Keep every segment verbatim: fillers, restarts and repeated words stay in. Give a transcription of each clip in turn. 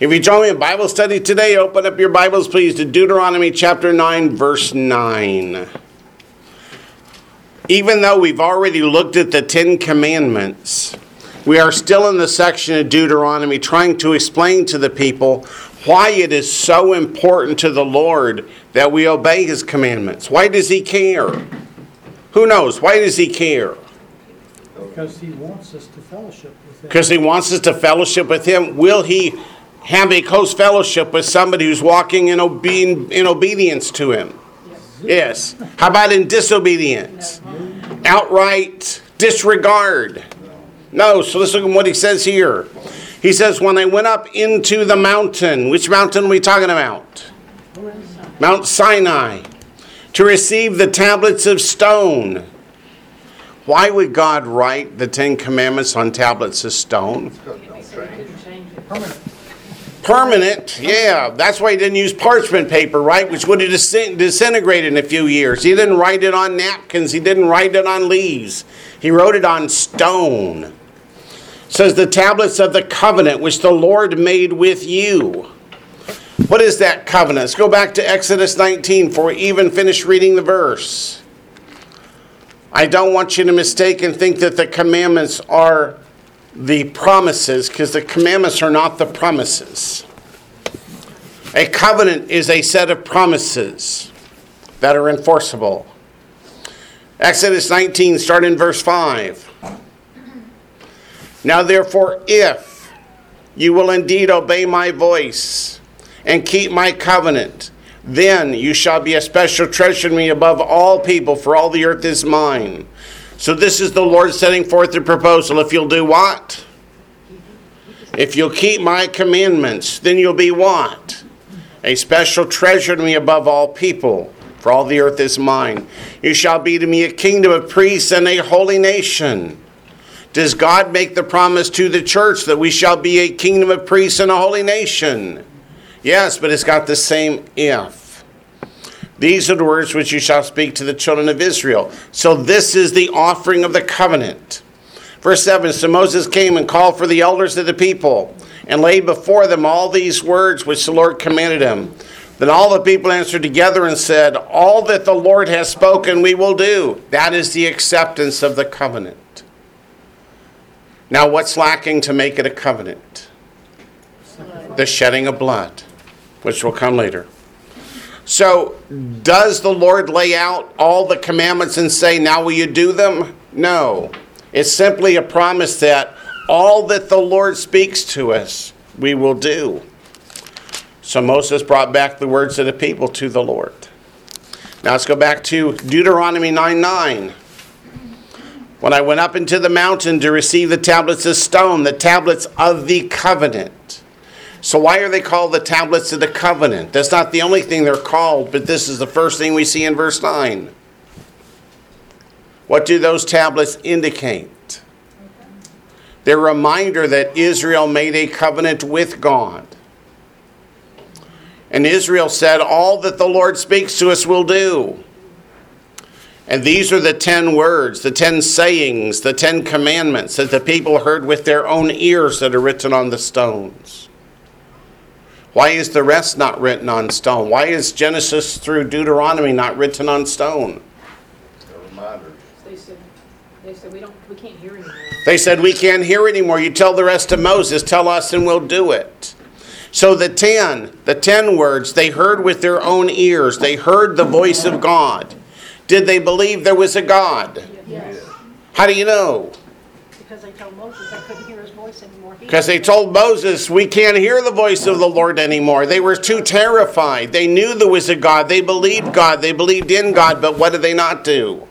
If you join me in Bible study today, open up your Bibles, please, to Deuteronomy chapter nine, verse nine. Even though we've already looked at the Ten Commandments, we are still in the section of Deuteronomy trying to explain to the people why it is so important to the Lord that we obey His commandments. Why does He care? Who knows? Why does He care? Because He wants us to fellowship with Him. Because He wants us to fellowship with Him. Will He have a close fellowship with somebody who's walking in, obe- in obedience to Him? Yes. yes. How about in disobedience? No. Outright disregard? No. no. So let's look at what He says here. He says, when I went up into the mountain, which mountain are we talking about? Mount Sinai. To receive the tablets of stone. Why would God write the Ten Commandments on tablets of stone? Permanent. Permanent, yeah. That's why He didn't use parchment paper, right? Which would have disintegrated in a few years. He didn't write it on napkins. He didn't write it on leaves. He wrote it on stone. It says the tablets of the covenant which the Lord made with you. What is that covenant? Let's go back to Exodus nineteen before we even finish reading the verse. I don't want you to mistake and think that the commandments are the promises, because the commandments are not the promises. A covenant is a set of promises that are enforceable. Exodus nineteen, start in verse five. Now therefore, if you will indeed obey my voice and keep my covenant, then you shall be a special treasure to me above all people, for all the earth is mine. So this is the Lord setting forth the proposal. If you'll do what? If you'll keep my commandments, then you'll be what? A special treasure to me above all people, for all the earth is mine. You shall be to me a kingdom of priests and a holy nation. Does God make the promise to the church that we shall be a kingdom of priests and a holy nation? Yes, but it's got the same if. These are the words which you shall speak to the children of Israel. So this is the offering of the covenant. Verse seven, so Moses came and called for the elders of the people and laid before them all these words which the Lord commanded him. Then all the people answered together and said, all that the Lord has spoken we will do. That is the acceptance of the covenant. Now what's lacking to make it a covenant? The shedding of blood, which will come later. So, does the Lord lay out all the commandments and say, now will you do them? No. It's simply a promise that all that the Lord speaks to us, we will do. So Moses brought back the words of the people to the Lord. Now let's go back to Deuteronomy nine nine. When I went up into the mountain to receive the tablets of stone, the tablets of the covenant. So why are they called the tablets of the covenant? That's not the only thing they're called, but this is the first thing we see in verse nine. What do those tablets indicate? They're a reminder that Israel made a covenant with God. And Israel said, all that the Lord speaks to us will do. And these are the ten words, the ten sayings, the ten commandments that the people heard with their own ears that are written on the stones. Why is the rest not written on stone? Why is Genesis through Deuteronomy not written on stone? A reminder. They said, they said we don't, we can't hear anymore. They said we can't hear anymore. You tell the rest to Moses, tell us and we'll do it. So the ten, the ten words, they heard with their own ears. They heard the voice of God. Did they believe there was a God? Yes. How do you know? Because they told Moses I couldn't hear his voice anymore. Because they told Moses, we can't hear the voice of the Lord anymore. They were too terrified. They knew there was a God. They believed God. They believed in God. But what did they not do?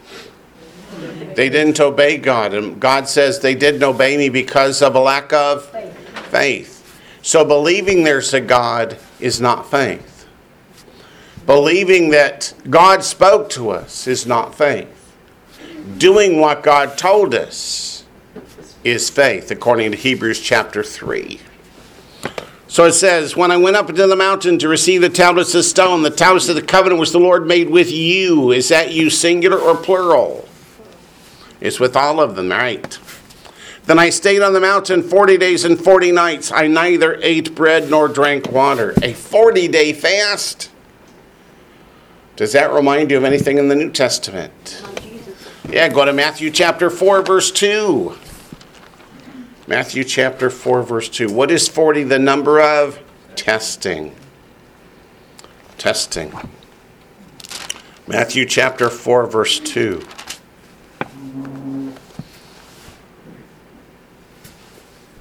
They didn't obey God. And God says they didn't obey me because of a lack of faith. faith. So believing there's a God is not faith. Believing that God spoke to us is not faith. Doing what God told us is faith, according to Hebrews chapter three. So it says, when I went up into the mountain to receive the tablets of stone, the tablets of the covenant which the Lord made with you. Is that you singular or plural? It's with all of them, right? Then I stayed on the mountain forty days and forty nights. I neither ate bread nor drank water. A forty-day fast. Does that remind you of anything in the New Testament? Yeah, go to Matthew chapter four, verse two. Matthew chapter four, verse two. What is forty? The number of testing. Testing. Matthew chapter four, verse two.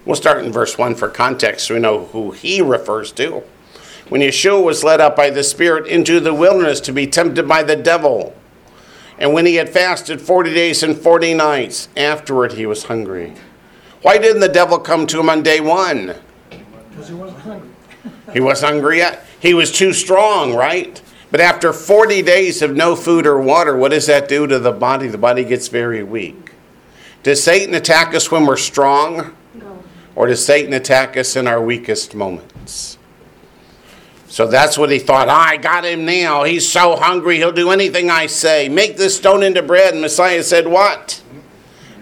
We'll start in verse one for context so we know who he refers to. When Yeshua was led up by the Spirit into the wilderness to be tempted by the devil, and when he had fasted forty days and forty nights, afterward he was hungry. Why didn't the devil come to him on day one? Because he wasn't hungry. He wasn't hungry yet. He was too strong, right? But after forty days of no food or water, what does that do to the body? The body gets very weak. Does Satan attack us when we're strong? No. Or does Satan attack us in our weakest moments? So that's what he thought. I got him now. He's so hungry, he'll do anything I say. Make this stone into bread. And Messiah said what?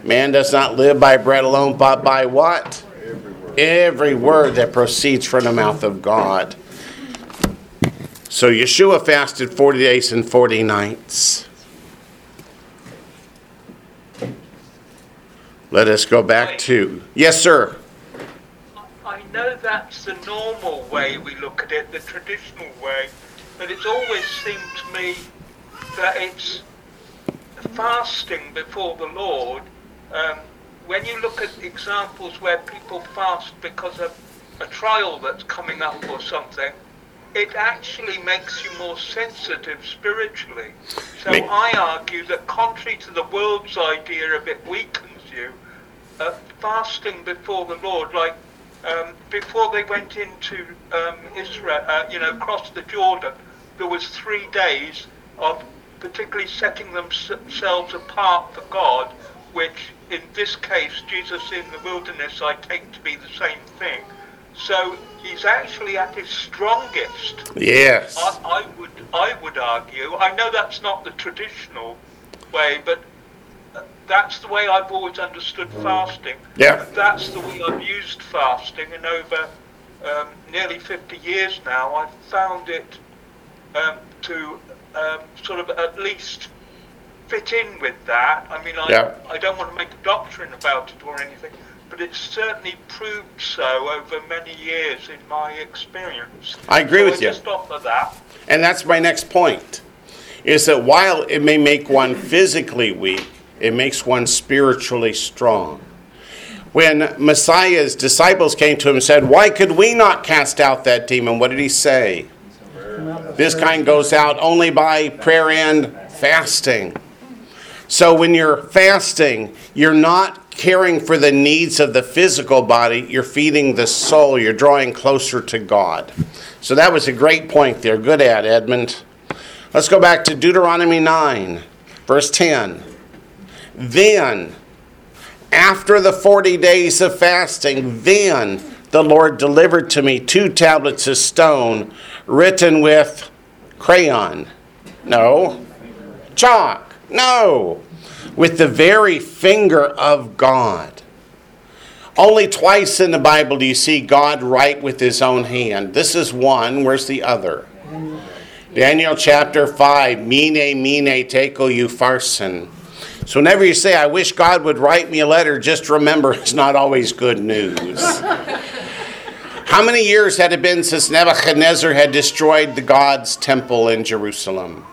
Man does not live by bread alone, but by what? Every word, Every word that proceeds from the mouth of God. So Yeshua fasted forty days and forty nights. Let us go back to... Yes, sir. I know that's the normal way we look at it, the traditional way, but it's always seemed to me that it's fasting before the Lord. Um, when you look at examples where people fast because of a trial that's coming up or something, it actually makes you more sensitive spiritually. So me. I argue that contrary to the world's idea of it weakens you, uh, fasting before the Lord, like Um, before they went into um, Israel, uh, you know, across the Jordan, there was three days of particularly setting themselves apart for God, which in this case, Jesus in the wilderness, I take to be the same thing. So he's actually at his strongest. Yes. I, I would, I would argue. I know that's not the traditional way, but that's the way I've always understood fasting. Yeah. That's the way I've used fasting, and over um, nearly fifty years now, I've found it um, to um, sort of at least fit in with that. I mean, I, yeah. I don't want to make a doctrine about it or anything, but it's certainly proved so over many years in my experience. I agree so with I you. Just offer that. And that's my next point, is that while it may make one physically weak, it makes one spiritually strong. When Messiah's disciples came to him and said, why could we not cast out that demon? What did he say? This kind goes out only by prayer and fasting. So when you're fasting, you're not caring for the needs of the physical body. You're feeding the soul. You're drawing closer to God. So that was a great point there. Good at Edmund. Let's go back to Deuteronomy nine, verse ten. Then, after the forty days of fasting, then the Lord delivered to me two tablets of stone written with crayon. No. Chalk. No. With the very finger of God. Only twice in the Bible do you see God write with his own hand. This is one. Where's the other? Daniel chapter five. Mene, mene, tekel, upharsin. So whenever you say, I wish God would write me a letter, just remember it's not always good news. How many years had it been since Nebuchadnezzar had destroyed the God's temple in Jerusalem?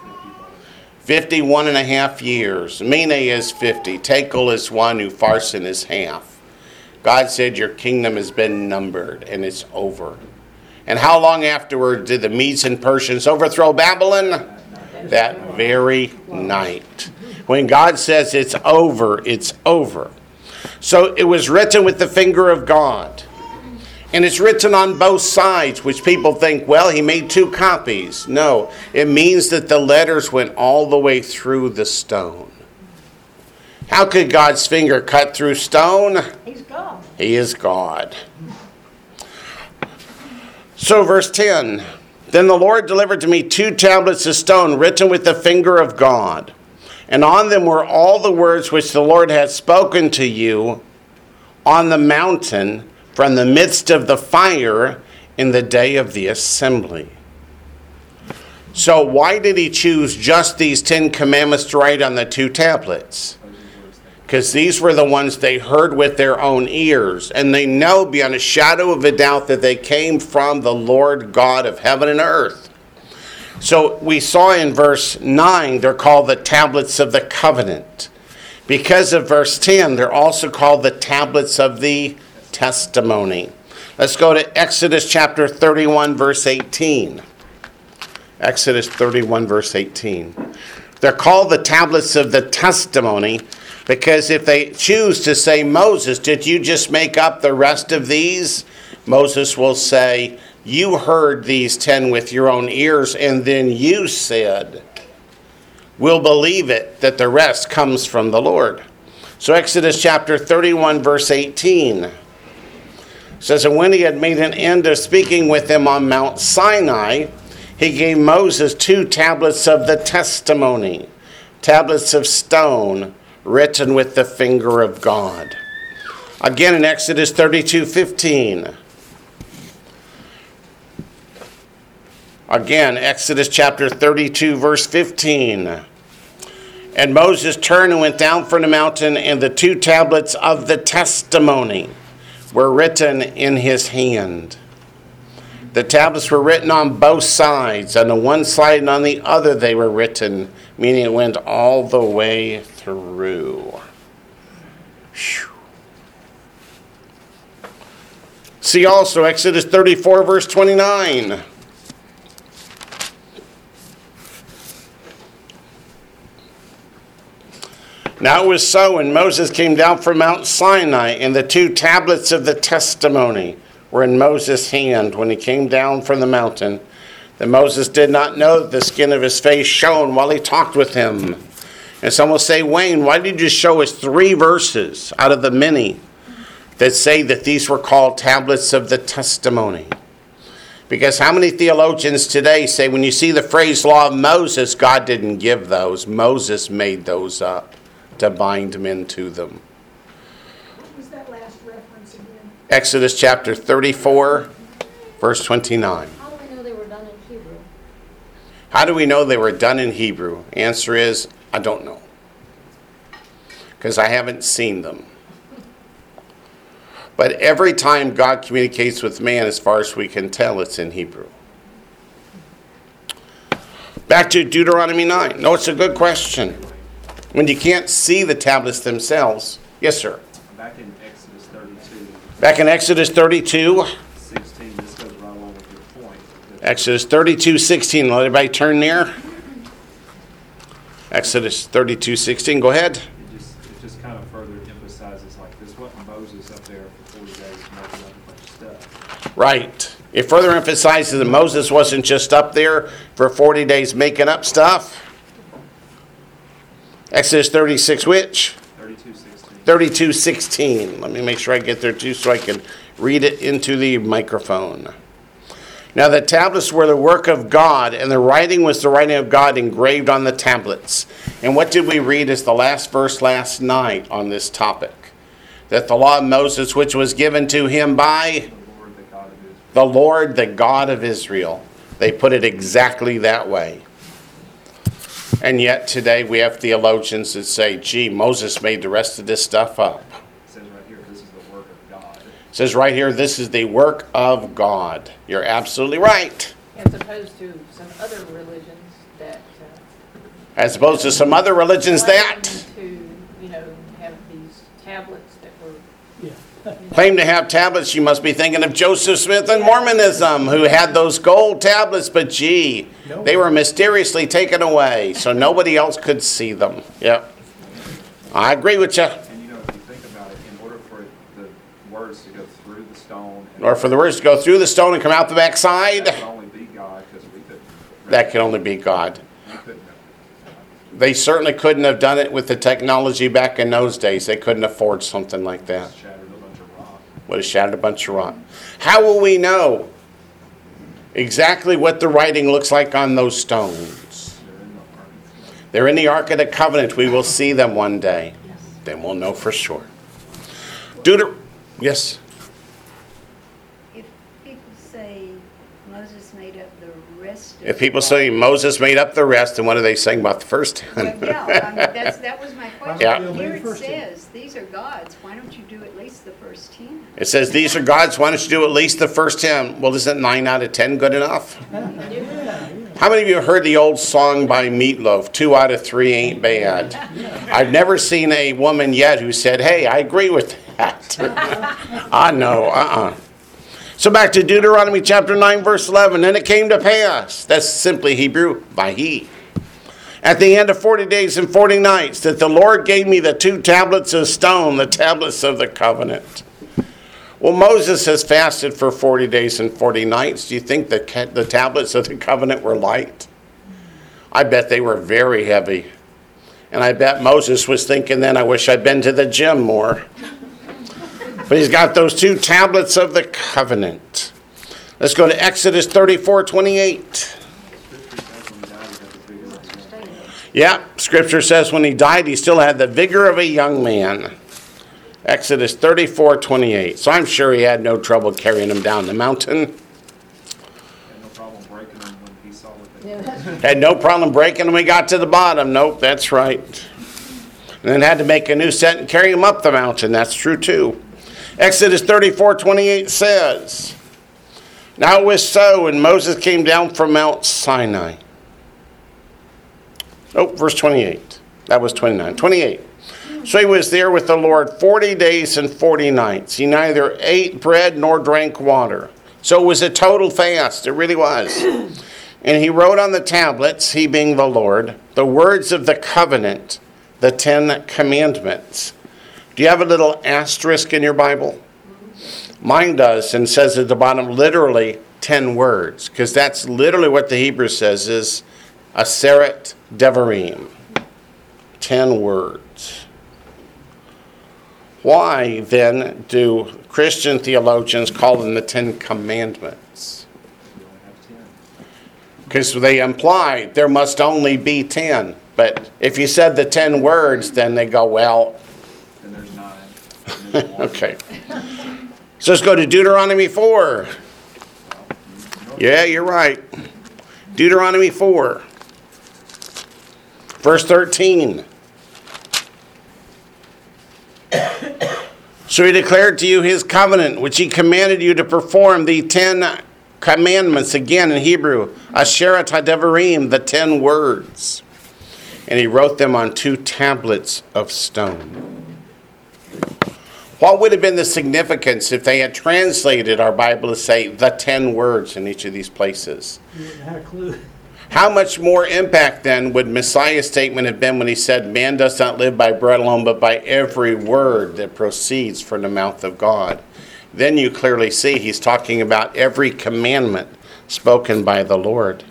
fifty-one and a half years. Mene is fifty. Tekel is one. Upharsin is half. God said, your kingdom has been numbered and it's over. And how long afterward did the Medes and Persians overthrow Babylon? That very night. When God says it's over, it's over. So it was written with the finger of God. And it's written on both sides, which people think, well, he made two copies. No, it means that the letters went all the way through the stone. How could God's finger cut through stone? He's God. He is God. So verse ten, then the Lord delivered to me two tablets of stone written with the finger of God. And on them were all the words which the Lord had spoken to you on the mountain from the midst of the fire in the day of the assembly. So why did he choose just these Ten Commandments to write on the two tablets? Because these were the ones they heard with their own ears, and they know beyond a shadow of a doubt that they came from the Lord God of heaven and earth. So we saw in verse nine, they're called the tablets of the covenant. Because of verse ten, they're also called the tablets of the testimony. Let's go to Exodus chapter thirty-one, verse eighteen. Exodus thirty-one, verse eighteen. They're called the tablets of the testimony because if they choose to say, Moses, did you just make up the rest of these? Moses will say, you heard these ten with your own ears, and then you said, we'll believe it, that the rest comes from the Lord. So Exodus chapter thirty-one, verse eighteen says, and when he had made an end of speaking with them on Mount Sinai, he gave Moses two tablets of the testimony, tablets of stone written with the finger of God. Again in Exodus thirty-two fifteen. Again, Exodus chapter thirty-two, verse fifteen. And Moses turned and went down from the mountain, and the two tablets of the testimony were written in his hand. The tablets were written on both sides, on the one side and on the other they were written, meaning it went all the way through. Whew. See also Exodus thirty-four, verse twenty-nine. Now it was so when Moses came down from Mount Sinai, and the two tablets of the testimony were in Moses' hand when he came down from the mountain, that Moses did not know that the skin of his face shone while he talked with him. And some will say, Wayne, why did you show us three verses out of the many that say that these were called tablets of the testimony? Because how many theologians today say when you see the phrase law of Moses, God didn't give those. Moses made those up to bind men to them. Exodus chapter thirty-four, verse twenty-nine. How do we know they were done in Hebrew? How do we know they were done in Hebrew? Answer is, I don't know. Because I haven't seen them. But every time God communicates with man, as far as we can tell, it's in Hebrew. Back to Deuteronomy nine. No, it's a good question. When you can't see the tablets themselves. Yes, sir? Back in Back in Exodus thirty-two, sixteen, this goes right along with your point. Exodus thirty-two, sixteen. Let everybody turn there. Exodus thirty-two, sixteen. Go ahead. It just, it just kind of further emphasizes like this. What Moses up there for forty days making up a bunch of stuff. Right. It further emphasizes that Moses wasn't just up there for forty days making up stuff. Exodus thirty-six, which? thirty-two sixteen. Let me make sure I get there too so I can read it into the microphone. Now the tablets were the work of God, and the writing was the writing of God engraved on the tablets. And what did we read as the last verse last night on this topic? That the law of Moses, which was given to him by the Lord, the God of Israel. They put it exactly that way. And yet today we have theologians that say, gee, Moses made the rest of this stuff up. It says right here, this is the work of God. It says right here, this is the work of God. You're absolutely right. As opposed to some other religions that... Uh, As opposed to some other religions that... to, you know, have these tablets that were... Yeah. You know, claim to have tablets, you must be thinking of Joseph Smith and Mormonism, who had those gold tablets, but gee... they were mysteriously taken away, so nobody else could see them. Yep. I agree with you. And you know, if you think about it, in order for the words to go through the stone... Or for the words to go through the stone and come out the backside... That could only be God, because we couldn't... That could only be God. We couldn't have. They certainly couldn't have done it with the technology back in those days. They couldn't afford something like that. Would have shattered a bunch of rock. Would have shattered a bunch of rock. How will we know exactly what the writing looks like on those stones? They're in the Ark of the Covenant. We will see them one day. Yes. Then we'll know for sure. Deuter- Yes? If people say Moses made up the rest of If people the say Moses made up the rest, then what are they saying about the first ten? Well, yeah, I mean, that's, that was my question. Yeah. Here it says, these are God's. Why don't you do at least the first ten? It says, these are God's. Why don't you do at least the first ten? Well, isn't nine out of ten good enough? How many of you have heard the old song by Meatloaf, two out of three ain't bad? I've never seen a woman yet who said, hey, I agree with that. I know, uh-uh. So back to Deuteronomy chapter nine, verse eleven. And it came to pass, that's simply Hebrew, by he, at the end of forty days and forty nights, that the Lord gave me the two tablets of stone, the tablets of the covenant. Well, Moses has fasted for forty days and forty nights. Do you think the, the tablets of the covenant were light? I bet they were very heavy. And I bet Moses was thinking then, I wish I'd been to the gym more. But he's got those two tablets of the covenant. Let's go to Exodus thirty-four twenty-eight. Yeah, Scripture says when he died, he still had the vigor of a young man. Exodus thirty-four twenty-eight. So I'm sure he had no trouble carrying them down the mountain. Had no problem breaking them when he saw what they did. Had no problem breaking them when he got to the bottom. Nope, that's right. And then had to make a new set and carry them up the mountain. That's true too. Exodus thirty-four twenty-eight says, now it was so when Moses came down from Mount Sinai. Oh, verse twenty-eight. That was twenty-nine. twenty-eight. So he was there with the Lord forty days and forty nights. He neither ate bread nor drank water. So it was a total fast. It really was. And he wrote on the tablets, he being the Lord, the words of the covenant, the Ten Commandments. Do you have a little asterisk in your Bible? Mine does, and says at the bottom, literally ten words. Because that's literally what the Hebrew says is Aseret Devarim. Ten words. Why, then, do Christian theologians call them the Ten Commandments? Because they imply there must only be ten. But if you said the ten words, then they go, well... Then there's nine. Then there's okay. So let's go to Deuteronomy four. Yeah, you're right. Deuteronomy four. Verse thirteen. So he declared to you his covenant, which he commanded you to perform, the Ten Commandments, again in Hebrew, Aseret HaDevarim, the ten words. And he wrote them on two tablets of stone. What would have been the significance if they had translated our Bible to say the ten words in each of these places? You wouldn't have a clue. How much more impact, then, would Messiah's statement have been when he said, man does not live by bread alone, but by every word that proceeds from the mouth of God? Then you clearly see he's talking about every commandment spoken by the Lord.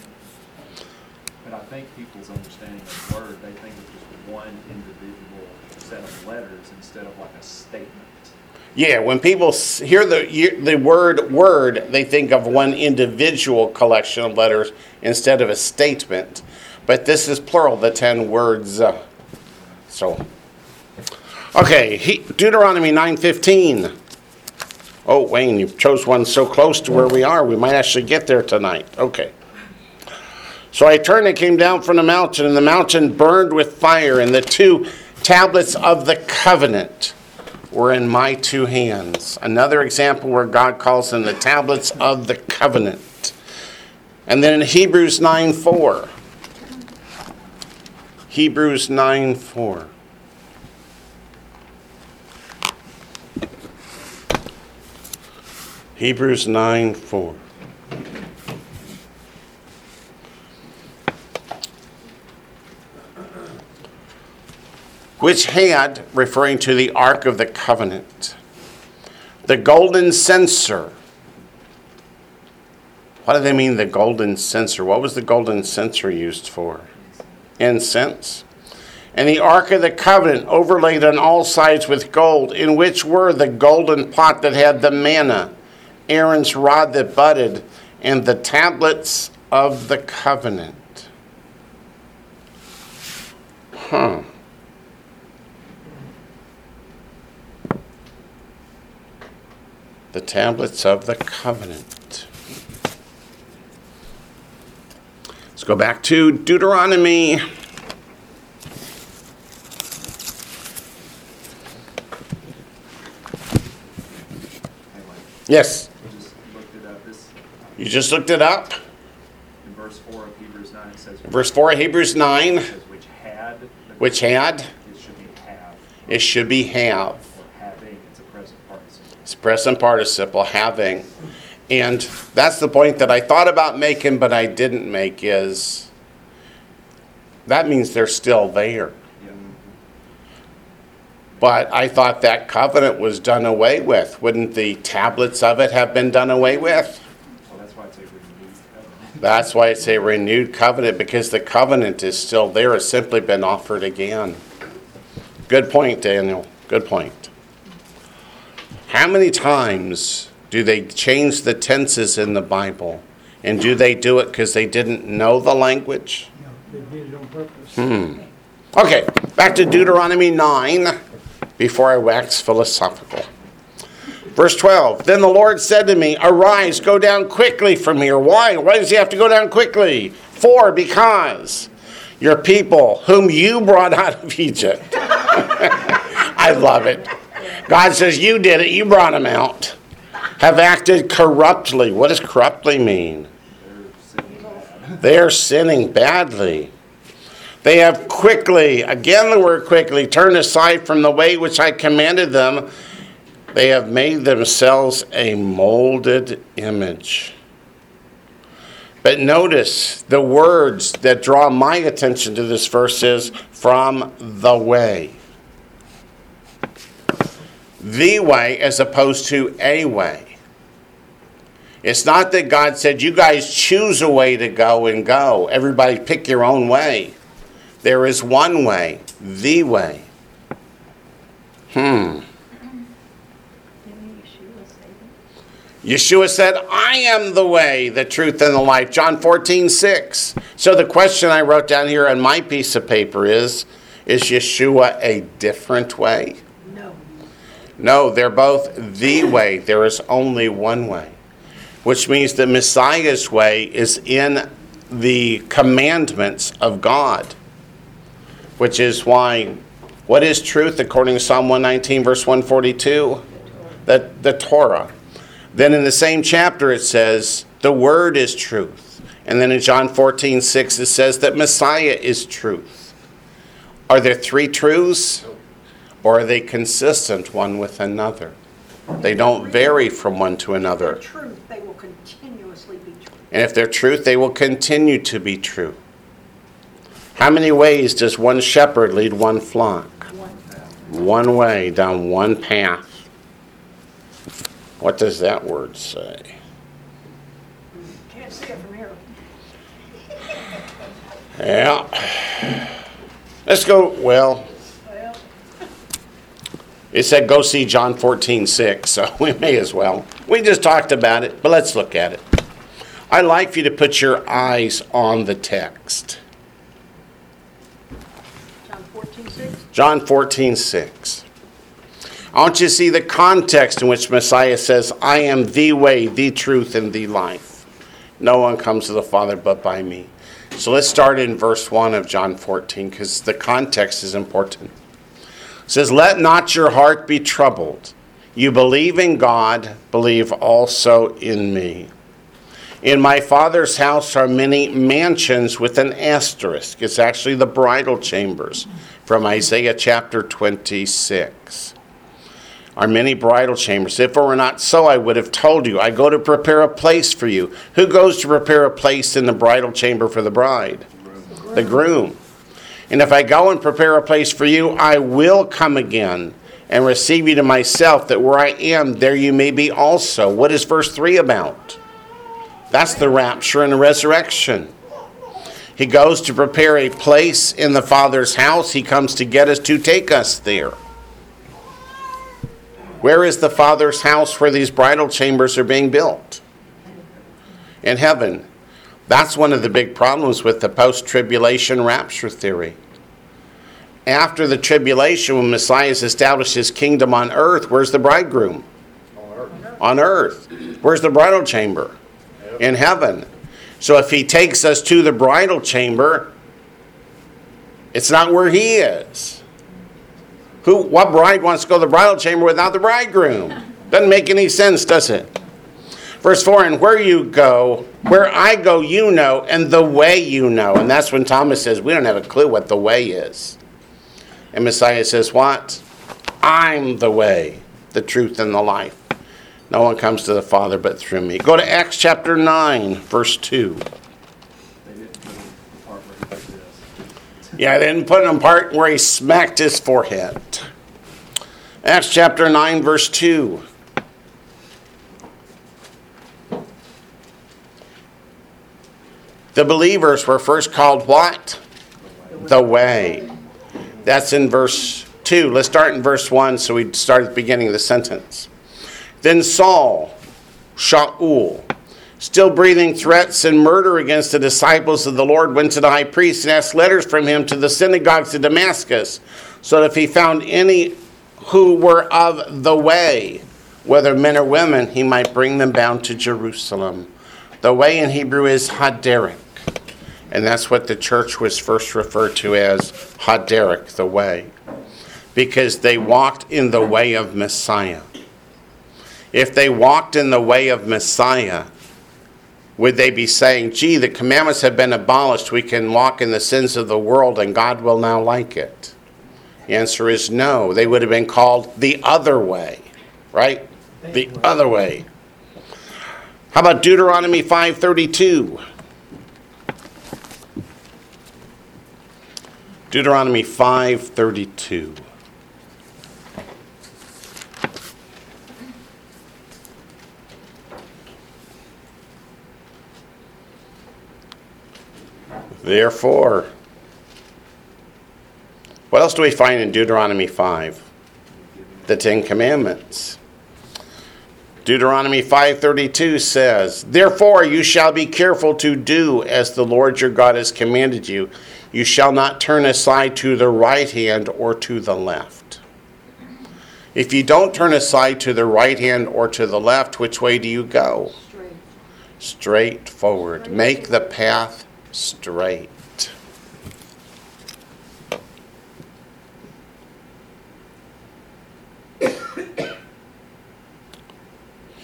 But I think people's understanding of the word, they think it's just one individual set of letters instead of like a statement. Yeah, when people hear the the word word, they think of one individual collection of letters instead of a statement. But this is plural, the ten words. So, okay, he, Deuteronomy nine fifteen. Oh, Wayne, you chose one so close to where we are, we might actually get there tonight. Okay. So I turned and came down from the mountain, and the mountain burned with fire, and the two tablets of the covenant were in my two hands. Another example where God calls them the tablets of the covenant. And then in Hebrews nine four. Hebrews nine four. Hebrews nine four. Which had, referring to the Ark of the Covenant, the golden censer. What do they mean, the golden censer? What was the golden censer used for? Incense. And the Ark of the Covenant overlaid on all sides with gold, in which were the golden pot that had the manna, Aaron's rod that budded, and the tablets of the covenant. Huh. the tablets of the covenant. Let's go back to Deuteronomy. Yes? I just looked it up. This, um, you just looked it up? In verse four of Hebrews nine, it says... Verse four of Hebrews nine. It says, which had... Which had? It should be have. It should be have. Or having. It's a present participle. It's present participle, having. And that's the point that I thought about making, but I didn't make, is that means they're still there. But I thought that covenant was done away with. Wouldn't the tablets of it have been done away with? Well, that's why it's a renewed covenant. That's why it's a renewed covenant, because the covenant is still there. It's simply been offered again. Good point, Daniel. Good point. How many times do they change the tenses in the Bible? And do they do it because they didn't know the language? No, they did it on purpose. Hmm. Okay, back to Deuteronomy nine. Before I wax philosophical. Verse twelve, then the Lord said to me, arise, go down quickly from here. Why? Why does he have to go down quickly? For, because your people, whom you brought out of Egypt. I love it. God says, you did it, you brought them out. Have acted corruptly. What does corruptly mean? They're sinning badly. They're sinning badly. They have quickly, again the word quickly, turned aside from the way which I commanded them. They have made themselves a molded image. But notice the words that draw my attention to this verse is from the way. The way as opposed to a way. It's not that God said, you guys choose a way to go and go. Everybody pick your own way. There is one way, the way. Hmm. Didn't Yeshua say that? Yeshua said, I am the way, the truth, and the life. John fourteen, six. So the question I wrote down here on my piece of paper is, is Yeshua a different way? No. No, they're both the way. There is only one way. Which means the Messiah's way is in the commandments of God. Which is why, what is truth according to Psalm one nineteen, verse one forty-two? The, the Torah. Then in the same chapter it says, the Word is truth. And then in John fourteen, six, it says that Messiah is truth. Are there three truths? Or are they consistent one with another? They don't vary from one to another. If they're truth, they will continuously be true. And if they're truth, they will continue to be true. How many ways does one shepherd lead one flock? One. One way, down one path. What does that word say? Can't see it from here. Yeah. Let's go, well, it said go see John fourteen, six, so we may as well. We just talked about it, but let's look at it. I'd like for you to put your eyes on the text. John fourteen, six. I want you to see the context in which Messiah says, I am the way, the truth, and the life. No one comes to the Father but by me. So let's start in verse one of John fourteen, because the context is important. It says, let not your heart be troubled. You believe in God, believe also in me. In my Father's house are many mansions with an asterisk. It's actually the bridal chambers from Isaiah chapter twenty-six. Are many bridal chambers. If it were not so, I would have told you. I go to prepare a place for you. Who goes to prepare a place in the bridal chamber for the bride? The groom. The groom. And if I go and prepare a place for you, I will come again and receive you to myself, that where I am, there you may be also. What is verse three about? That's the rapture and the resurrection. He goes to prepare a place in the Father's house. He comes to get us, to take us there. Where is the Father's house where these bridal chambers are being built? In heaven. That's one of the big problems with the post-tribulation rapture theory. After the tribulation, when Messiah establishes his kingdom on earth, where's the bridegroom? On earth. on earth. Where's the bridal chamber? In heaven. So if he takes us to the bridal chamber, it's not where he is. Who? What bride wants to go to the bridal chamber without the bridegroom? Doesn't make any sense, does it? Verse four, and where you go, where I go, you know, and the way you know. And that's when Thomas says, we don't have a clue what the way is. And Messiah says, what? I'm the way, the truth, and the life. No one comes to the Father but through me. Go to Acts chapter nine, verse two. Yeah, they didn't put in a part where he smacked his forehead. Acts chapter nine, verse two. The believers were first called what? The way. That's in verse two. Let's start in verse one so we start at the beginning of the sentence. Then Saul, Shaul, still breathing threats and murder against the disciples of the Lord, went to the high priest and asked letters from him to the synagogues of Damascus, so that if he found any who were of the way, whether men or women, he might bring them bound to Jerusalem. The way in Hebrew is haderech. And that's what the church was first referred to as, haderech, the way. Because they walked in the way of Messiah. If they walked in the way of Messiah, would they be saying, gee, the commandments have been abolished, we can walk in the sins of the world and God will now like it? The answer is no. They would have been called the other way, right? The other way. How about Deuteronomy five thirty-two? Deuteronomy five thirty-two. Therefore, what else do we find in Deuteronomy five? The Ten Commandments. Deuteronomy five thirty-two says, therefore you shall be careful to do as the Lord your God has commanded you. You shall not turn aside to the right hand or to the left. If you don't turn aside to the right hand or to the left, which way do you go? Straight. Straight forward. Make the path straight.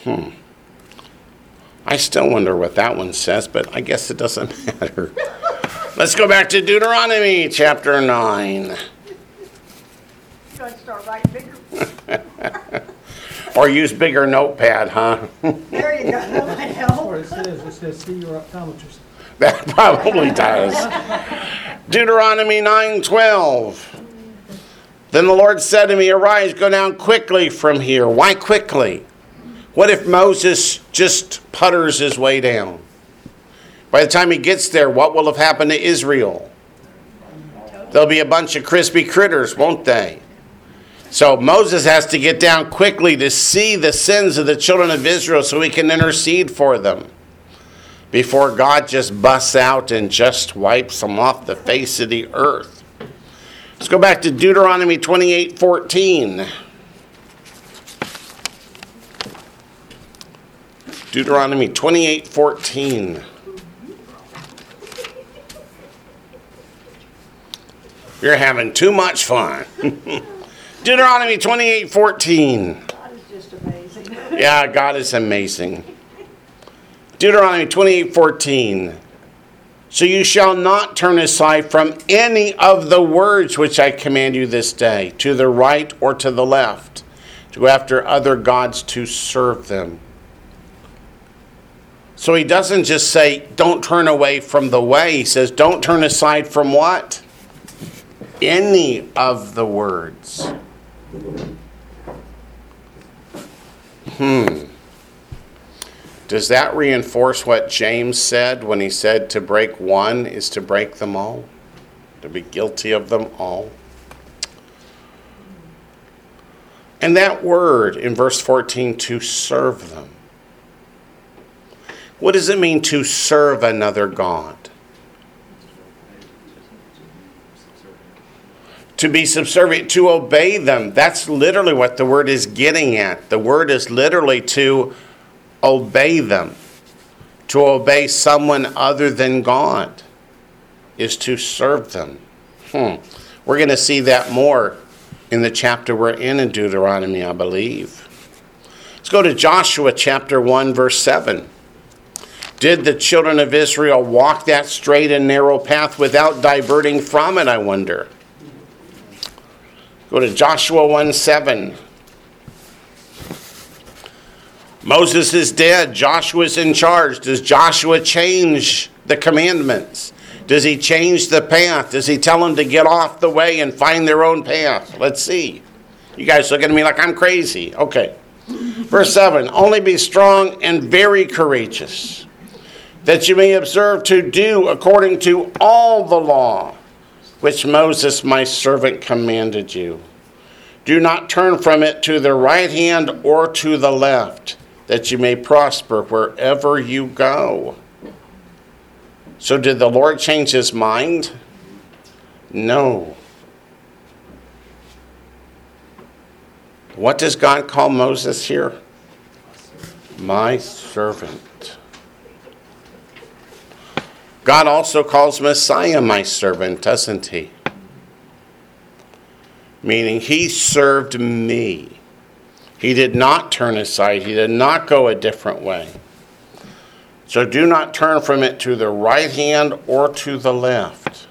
Hmm. I still wonder what that one says, but I guess it doesn't matter. Let's go back to Deuteronomy chapter nine. You're going to start writing bigger. Or use bigger notepad, huh? There you go. That might help. Or it says, it says, see your optometrist. That probably does. Deuteronomy nine twelve. Then the Lord said to me, arise, go down quickly from here. Why quickly? What if Moses just putters his way down? By the time he gets there, what will have happened to Israel? There'll be a bunch of crispy critters, won't they? So Moses has to get down quickly to see the sins of the children of Israel so he can intercede for them before God just busts out and just wipes them off the face of the earth. Let's go back to Deuteronomy twenty-eight fourteen. Deuteronomy twenty-eight fourteen. You're having too much fun. Deuteronomy twenty-eight fourteen. God is just amazing. Yeah, God is amazing. Deuteronomy twenty-eight fourteen. So you shall not turn aside from any of the words which I command you this day, to the right or to the left, to go after other gods to serve them. So he doesn't just say, don't turn away from the way. He says, don't turn aside from what? Any of the words. Hmm. Does that reinforce what James said when he said to break one is to break them all? To be guilty of them all? And that word in verse fourteen, to serve them. What does it mean to serve another God? to be subservient, to obey them. That's literally what the word is getting at. The word is literally to obey them. To obey someone other than God is to serve them. Hmm. We're going to see that more in the chapter we're in in Deuteronomy, I believe. Let's go to Joshua chapter one, verse seven. Did the children of Israel walk that straight and narrow path without diverting from it, I wonder? Go to Joshua one seven. Moses is dead. Joshua's in charge. Does Joshua change the commandments? Does he change the path? Does he tell them to get off the way and find their own path? Let's see. You guys look at me like I'm crazy. Okay. Verse seven, only be strong and very courageous, that you may observe to do according to all the law which Moses my servant commanded you. Do not turn from it to the right hand or to the left, that you may prosper wherever you go. So did the Lord change his mind? No. What does God call Moses here? My servant. God also calls Messiah my servant, doesn't he? Meaning he served me. He did not turn aside. He did not go a different way. So do not turn from it to the right hand or to the left.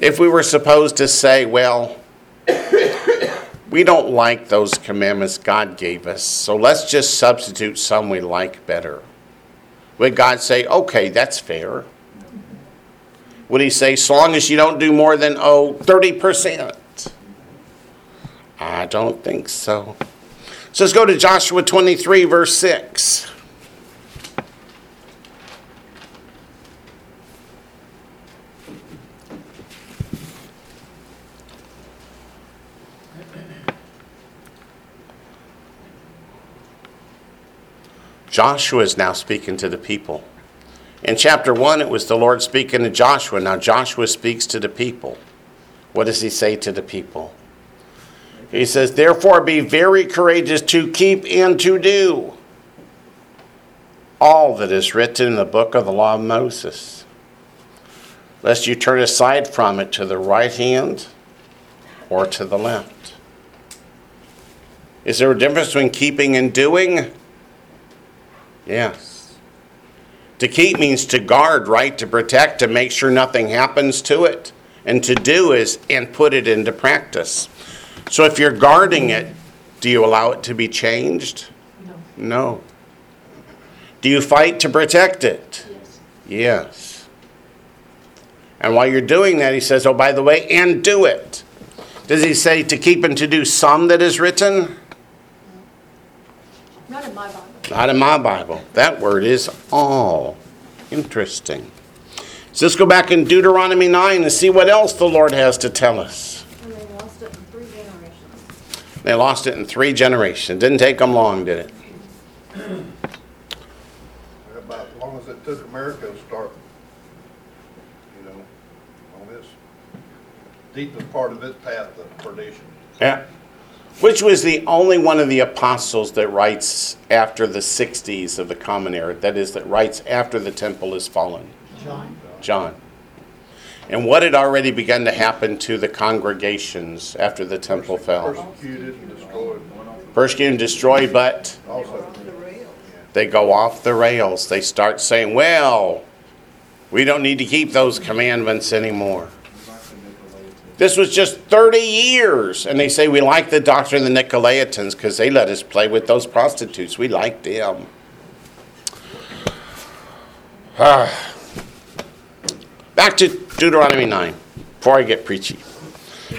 If we were supposed to say, well, we don't like those commandments God gave us, so let's just substitute some we like better. Would God say, okay, that's fair? Would he say, so long as you don't do more than, oh, thirty percent? I don't think so. So let's go to Joshua twenty-three, verse six. Joshua is now speaking to the people. In chapter one, it was the Lord speaking to Joshua. Now Joshua speaks to the people. What does he say to the people? He says, therefore be very courageous to keep and to do all that is written in the book of the law of Moses, lest you turn aside from it to the right hand or to the left. Is there a difference between keeping and doing? Yes. To keep means to guard, right? To protect, to make sure nothing happens to it. And to do is and put it into practice. So if you're guarding it, do you allow it to be changed? No. No. Do you fight to protect it? Yes. Yes. And while you're doing that, he says, oh, by the way, and do it. Does he say to keep and to do some that is written? No. Not in my Bible. Not in my Bible. That word is all. Interesting. So let's go back in Deuteronomy nine and see what else the Lord has to tell us. And they lost it in three generations. They lost it in three generations. Didn't take them long, did it? About as long as it took America to start, you know, on this deepest part of its path of perdition. Yeah. Which was the only one of the apostles that writes after the sixties of the common era. That is, that writes after the temple is fallen. John. John. And what had already begun to happen to the congregations after the temple fell? Persecuted and destroyed. Persecuted and destroyed, but they go off the rails. They start saying, well, we don't need to keep those commandments anymore. This was just thirty years. And they say, we like the doctrine of the Nicolaitans because they let us play with those prostitutes. We like them. Ah. Back to Deuteronomy nine, before I get preachy.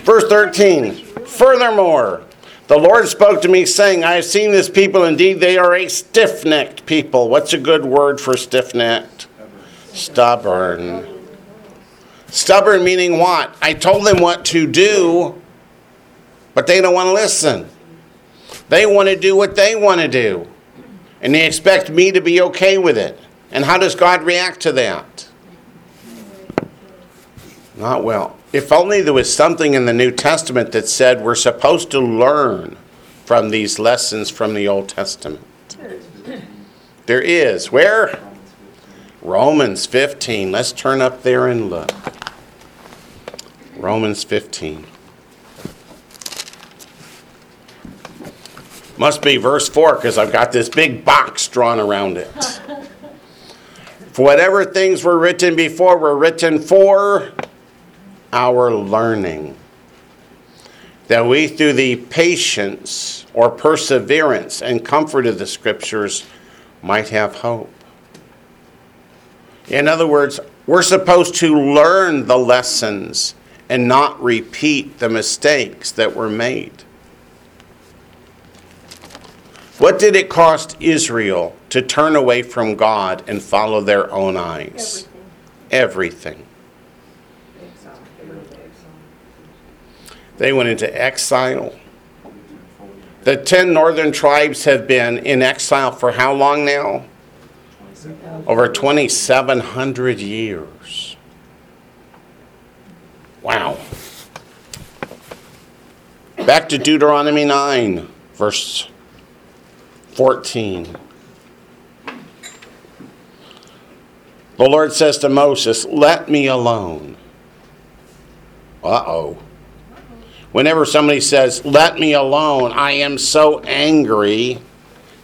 Verse thirteen, furthermore, the Lord spoke to me, saying, I have seen this people. Indeed, they are a stiff-necked people. What's a good word for stiff-necked? Stubborn. Stubborn. Stubborn meaning what? I told them what to do, but they don't want to listen. They want to do what they want to do, and they expect me to be okay with it. And how does God react to that? Not well. If only there was something in the New Testament that said we're supposed to learn from these lessons from the Old Testament. There is. Where? Romans fifteen. Let's turn up there and look. Romans fifteen. Must be verse four because I've got this big box drawn around it. For whatever things were written before were written for our learning, that we through the patience or perseverance and comfort of the Scriptures might have hope. In other words, we're supposed to learn the lessons and not repeat the mistakes that were made. What did it cost Israel to turn away from God and follow their own eyes? Everything. Everything. They went into exile. The ten northern tribes have been in exile for how long now? Over twenty-seven hundred years. Wow. Back to Deuteronomy nine, verse fourteen. The Lord says to Moses, "Let me alone." Uh-oh. Whenever somebody says, "Let me alone, I am so angry,"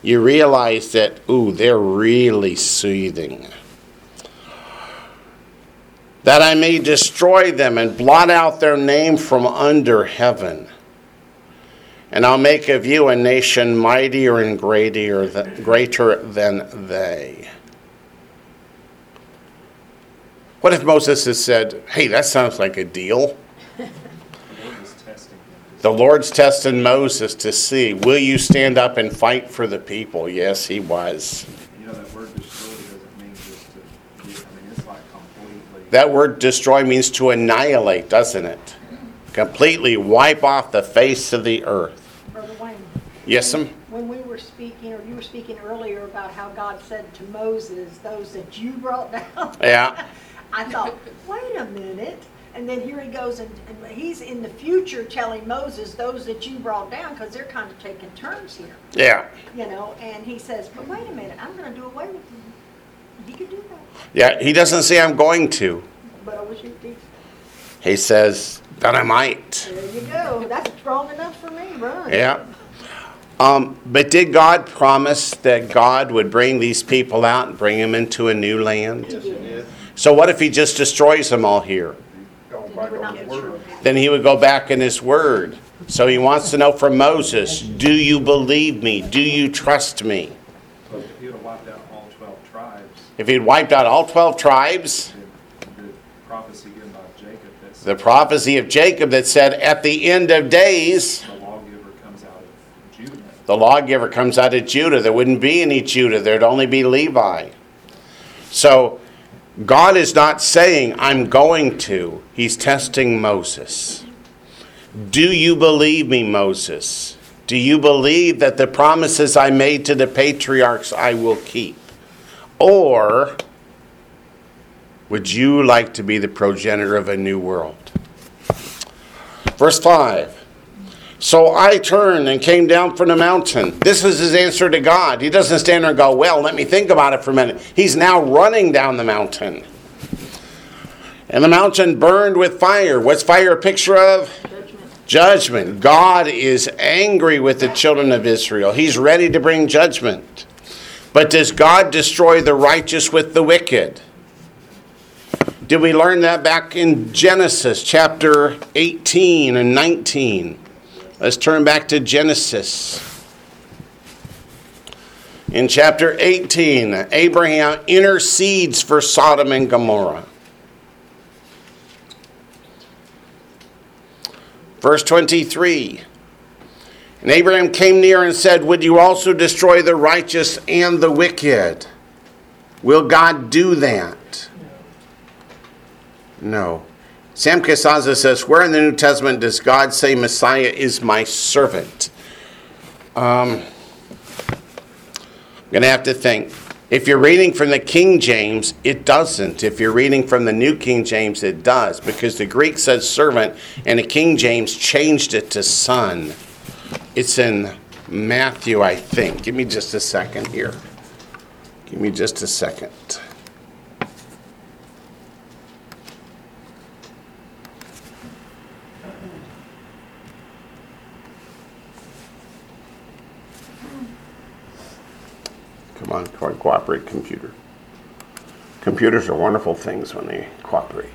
you realize that, ooh, they're really seething. "That I may destroy them and blot out their name from under heaven. And I'll make of you a nation mightier and greater than they." What if Moses has said, "Hey, that sounds like a deal"? The Lord's testing Moses to see, will you stand up and fight for the people? Yes, he was. You know, that word destroy doesn't mean just to, be, I mean, it's like completely. That word destroy means to annihilate, doesn't it? Completely wipe off the face of the earth. Brother Wayne. Yes, ma'am? When we were speaking, or you were speaking earlier about how God said to Moses, those that you brought down. Yeah. I thought, wait a minute. And then here he goes, and, and he's in the future telling Moses, those that you brought down, because they're kind of taking turns here. Yeah. You know, and he says, but wait a minute, I'm going to do away with them. He can do that. Yeah, he doesn't say I'm going to. But I wish you did. He says that I might. There you go. That's strong enough for me, right? Yeah. Um, but did God promise that God would bring these people out and bring them into a new land? Yes, he did. So what if he just destroys them all here? Then he would go back in his word. So he wants to know from Moses, do you believe me? Do you trust me? If he had wiped out all twelve tribes. If he had wiped out all twelve tribes. The prophecy given by Jacob. That said, the prophecy of Jacob that said, at the end of days, the lawgiver comes out of Judah. The lawgiver comes out of Judah. There wouldn't be any Judah. There'd only be Levi. So God is not saying, I'm going to. He's testing Moses. Do you believe me, Moses? Do you believe that the promises I made to the patriarchs I will keep? Or would you like to be the progenitor of a new world? Verse five. So I turned and came down from the mountain. This is his answer to God. He doesn't stand there and go, well, let me think about it for a minute. He's now running down the mountain. And the mountain burned with fire. What's fire a picture of? Judgment. Judgment. God is angry with the children of Israel. He's ready to bring judgment. But does God destroy the righteous with the wicked? Did we learn that back in Genesis chapter eighteen and nineteen? Let's turn back to Genesis. In chapter eighteen, Abraham intercedes for Sodom and Gomorrah. Verse twenty-three. And Abraham came near and said, would you also destroy the righteous and the wicked? Will God do that? No. Sam Casaza says, where in the New Testament does God say Messiah is my servant? Um, I'm going to have to think. If you're reading from the King James, it doesn't. If you're reading from the New King James, it does, because the Greek says servant, and the King James changed it to son. It's in Matthew, I think. Give me just a second here. Give me just a second. Come on, cooperate, computer. Computers are wonderful things when they cooperate.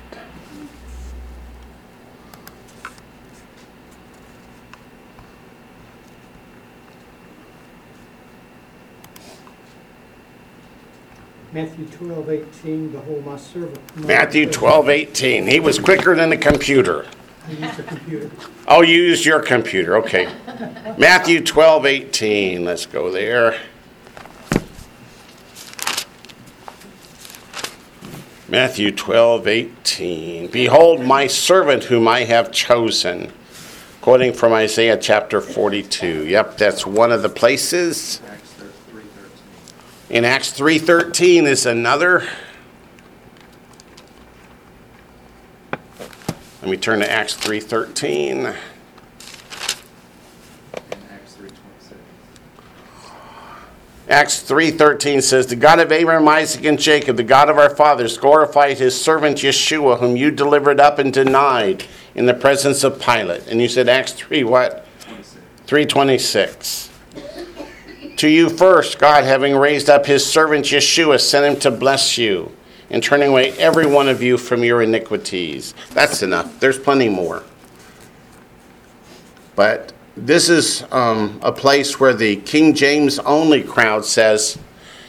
Matthew twelve eighteen, behold my servant. Matthew twelve eighteen. He was quicker than the computer. I used a computer. Oh, you used your computer. Okay. Matthew twelve eighteen. Let's go there. Matthew twelve eighteen. Behold my servant whom I have chosen. Quoting from Isaiah chapter forty-two. Yep, that's one of the places. In Acts three thirteen is another. Let me turn to Acts three thirteen. Acts three thirteen says, the God of Abraham, Isaac, and Jacob, the God of our fathers, glorified his servant Yeshua, whom you delivered up and denied in the presence of Pilate. And you said Acts three what? three twenty-six. To you first, God, having raised up his servant Yeshua, sent him to bless you and turning away every one of you from your iniquities. That's enough. There's plenty more. But this is um, a place where the King James only crowd says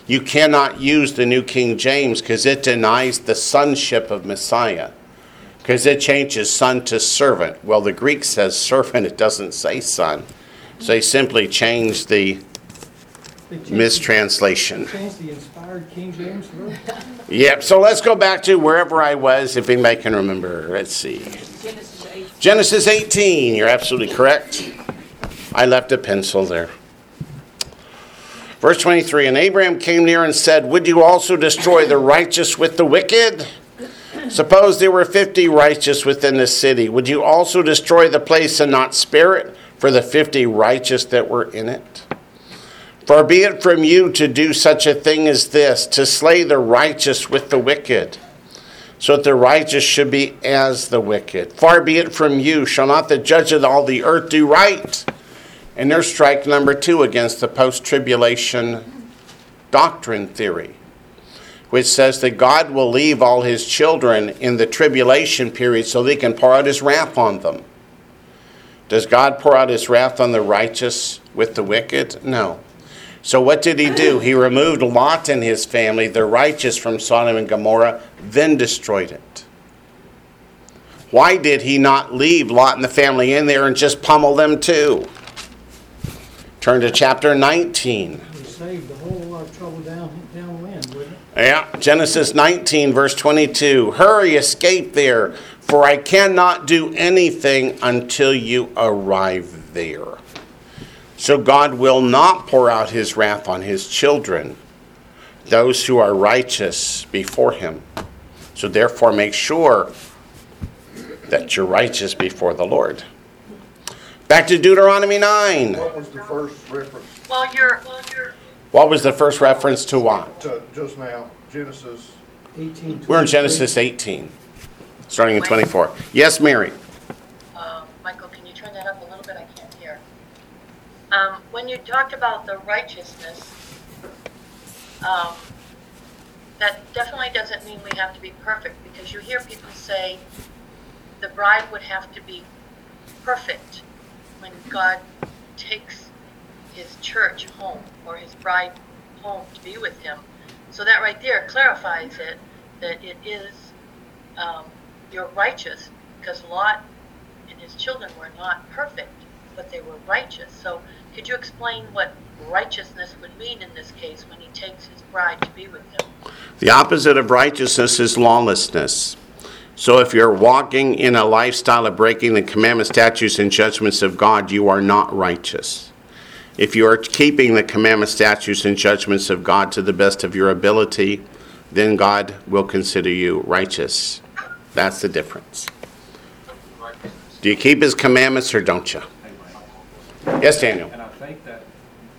you cannot use the New King James because it denies the sonship of Messiah, because it changes son to servant. Well, the Greek says servant, it doesn't say son. So they simply changed the changed, mistranslation. They changed the inspired King James version. Yep, so let's go back to wherever I was, if anybody can remember. Let's see. Genesis eighteen. Genesis eighteen, you're absolutely correct. I left a pencil there. Verse twenty-three, and Abraham came near and said, would you also destroy the righteous with the wicked? Suppose there were fifty righteous within the city. Would you also destroy the place and not spare it for the fifty righteous that were in it? For be it from you to do such a thing as this, to slay the righteous with the wicked, so that the righteous should be as the wicked. Far be it from you, shall not the judge of all the earth do right? And there's strike number two against the post-tribulation doctrine theory, which says that God will leave all his children in the tribulation period so they can pour out his wrath on them. Does God pour out his wrath on the righteous with the wicked? No. So what did he do? He removed Lot and his family, the righteous, from Sodom and Gomorrah, then destroyed it. Why did he not leave Lot and the family in there and just pummel them too? Turn to chapter nineteen. We saved the whole lot of trouble down, downwind, wouldn't it? Yeah, Genesis nineteen, verse twenty-two. Hurry, escape there, for I cannot do anything until you arrive there. So God will not pour out his wrath on his children, those who are righteous before him. So therefore make sure that you're righteous before the Lord. Back to Deuteronomy nine. What was the first reference? Well, you're, well, you're... What was the first reference to what? To just now, Genesis eighteen. We're in Genesis eighteen, starting in twenty-four. Yes, Mary. Uh, Michael, can you turn that up a little bit? I can't hear. Um, when you talked about the righteousness, um, that definitely doesn't mean we have to be perfect, because you hear people say the bride would have to be perfect when God takes his church home or his bride home to be with him. So that right there clarifies it, that it is, um, you're righteous, because Lot and his children were not perfect, but they were righteous. So could you explain what righteousness would mean in this case when he takes his bride to be with him? The opposite of righteousness is lawlessness. So if you're walking in a lifestyle of breaking the commandments, statutes, and judgments of God, you are not righteous. If you are keeping the commandments, statutes, and judgments of God to the best of your ability, then God will consider you righteous. That's the difference. Do you keep his commandments or don't you? Yes, Daniel. And I think that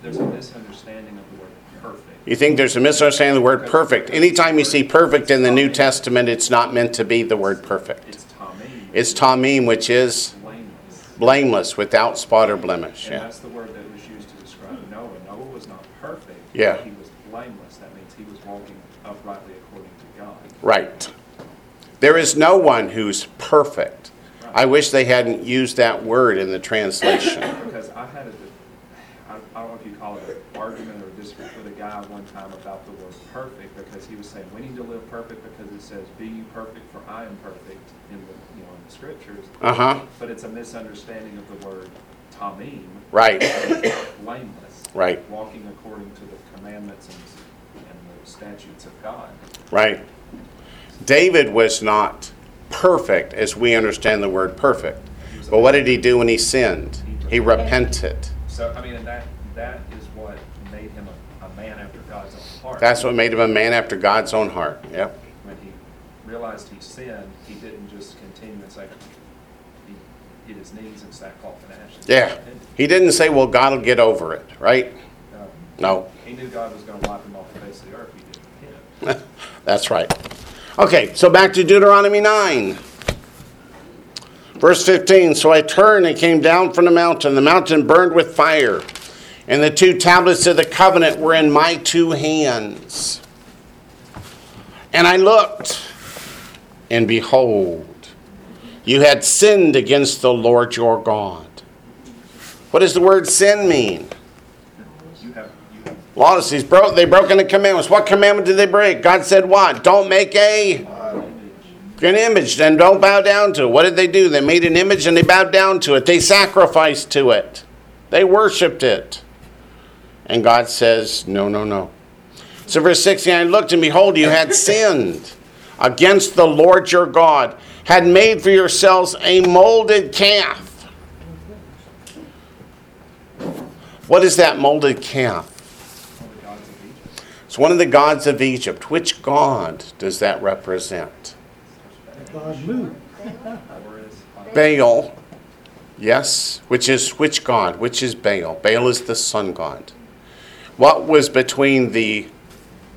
there's a misunderstanding of the word perfect. You think there's a misunderstanding of the word perfect. Anytime you see perfect in the New Testament, it's not meant to be the word perfect. It's tamim. It's tamim, which is blameless, blameless without spot or blemish. And yeah. That's the word that was used to describe Noah. Noah was not perfect. Yeah. He was blameless. That means he was walking uprightly according to God. Right. There is no one who's perfect. I wish they hadn't used that word in the translation. Because I had a, I don't know if you call it an argument or a dispute with a guy one time about the word perfect, because he was saying we need to live perfect because it says be you perfect for I am perfect in the, you know, in the scriptures. Uh-huh. But it's a misunderstanding of the word tamim. Right. Blameless. Right. Walking according to the commandments and, and the statutes of God. Right. David was not perfect as we understand the word perfect. But what did he do when he sinned? He repented. So, I mean, and that, that is what made him a, a man after God's own heart. That's what made him a man after God's own heart, yep. When he realized he sinned, he didn't just continue and say, he hit his knees and sackcloth and ashes. Yeah. He didn't say, well, God will get over it, right? No. no. He knew God was going to wipe him off the face of the earth. He didn't hit him. That's right. Okay, so back to Deuteronomy nine. Verse fifteen, so I turned and came down from the mountain. The mountain burned with fire, and the two tablets of the covenant were in my two hands. And I looked, and behold, you had sinned against the Lord your God. What does the word sin mean? Lawlessly, they've broken the commandments. What commandment did they break? God said what? Don't make a, an image and don't bow down to it. What did they do? They made an image and they bowed down to it. They sacrificed to it. They worshipped it. And God says, no, no, no. So verse sixteen, I looked and behold, you had sinned against the Lord your God, had made for yourselves a molded calf. What is that molded calf? It's one of the gods of Egypt. Which god does that represent? Baal. Yes. Which is which god? Which is Baal? Baal is the sun god. What was between the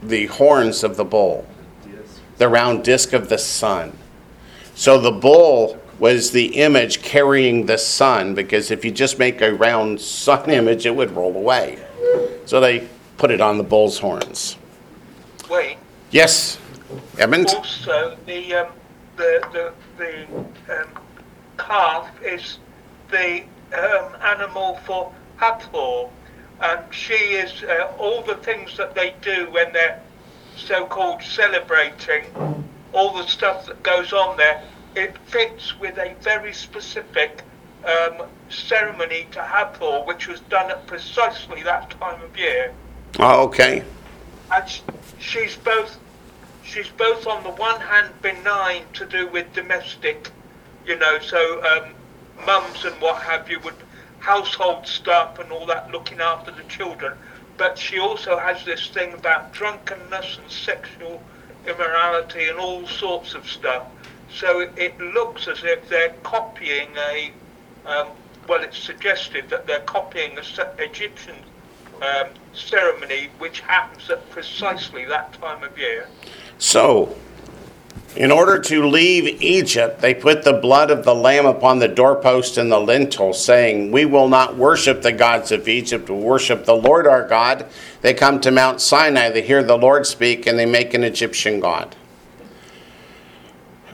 the horns of the bull? The round disk of the sun. So the bull was the image carrying the sun, because if you just make a round sun image, it would roll away. So they put it on the bull's horns. Wait. Yes, Edmund? Also, the um, the the, the um, calf is the um, animal for Hathor, and she is uh, all the things that they do when they're so-called celebrating, all the stuff that goes on there, it fits with a very specific um, ceremony to Hathor, which was done at precisely that time of year. Oh, okay. And she's both, she's both on the one hand benign to do with domestic, you know, so um, mums and what have you would household stuff and all that, looking after the children. But she also has this thing about drunkenness and sexual immorality and all sorts of stuff. So it, it looks as if they're copying a, um, well, it's suggested that they're copying a Egyptian. Um, ceremony which happens at precisely that time of year. So, in order to leave Egypt, they put the blood of the lamb upon the doorpost and the lintel, saying, we will not worship the gods of Egypt, we worship the Lord our God. They come to Mount Sinai, they hear the Lord speak, and they make an Egyptian god.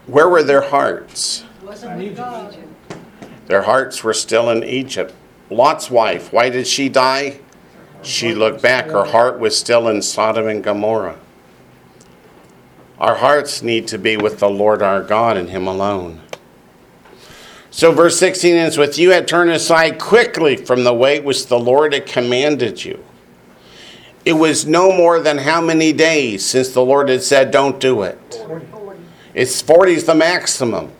Where were their hearts? Wasn't Egypt. Their hearts were still in Egypt. Lot's wife, why did she die? She looked back. Her heart was still in Sodom and Gomorrah. Our hearts need to be with the Lord our God and Him alone. So verse sixteen ends with, you had turned aside quickly from the way which the Lord had commanded you. It was no more than how many days since the Lord had said, don't do it? forty. It's forty is the maximum.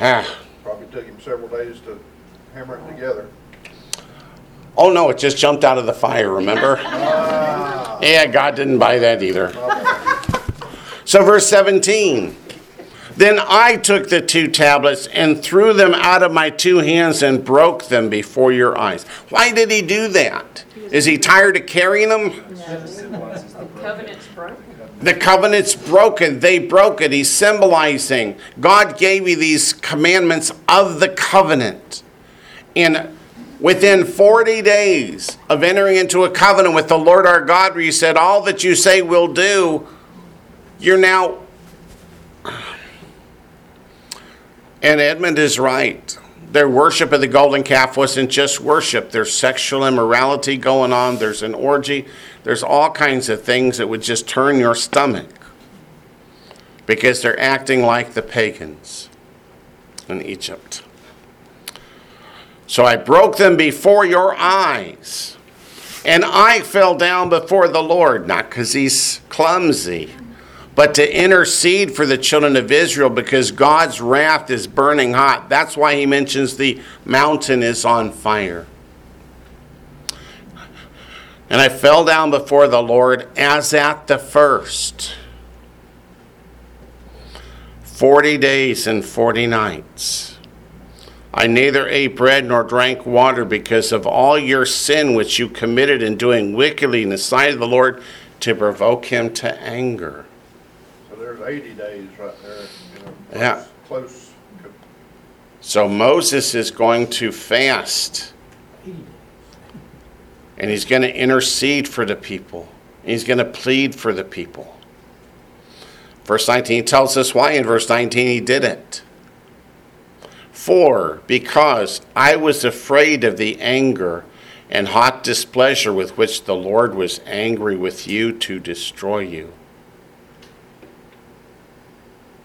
Ah. Probably took him several days to hammer it together. Oh, no, it just jumped out of the fire, remember? Ah. Yeah, God didn't buy that either. Okay. So verse seventeen. Then I took the two tablets and threw them out of my two hands and broke them before your eyes. Why did he do that? Is he tired of carrying them? No. The covenant's broken. The covenant's broken. They broke it. He's symbolizing. God gave you these commandments of the covenant. And within forty days of entering into a covenant with the Lord our God, where you said, all that you say will do, you're now... And Edmund is right. Their worship of the golden calf wasn't just worship. There's sexual immorality going on. There's an orgy. There's all kinds of things that would just turn your stomach because they're acting like the pagans in Egypt. So I broke them before your eyes, and I fell down before the Lord, not because he's clumsy, but to intercede for the children of Israel, because God's wrath is burning hot. That's why he mentions the mountain is on fire. And I fell down before the Lord as at the first. Forty days and forty nights. I neither ate bread nor drank water because of all your sin which you committed in doing wickedly in the sight of the Lord to provoke him to anger. There's eighty days right there. You know, close, yeah. Close. So Moses is going to fast. And he's going to intercede for the people. He's going to plead for the people. Verse nineteen tells us why. In verse nineteen, he did it. For, because I was afraid of the anger and hot displeasure with which the Lord was angry with you to destroy you.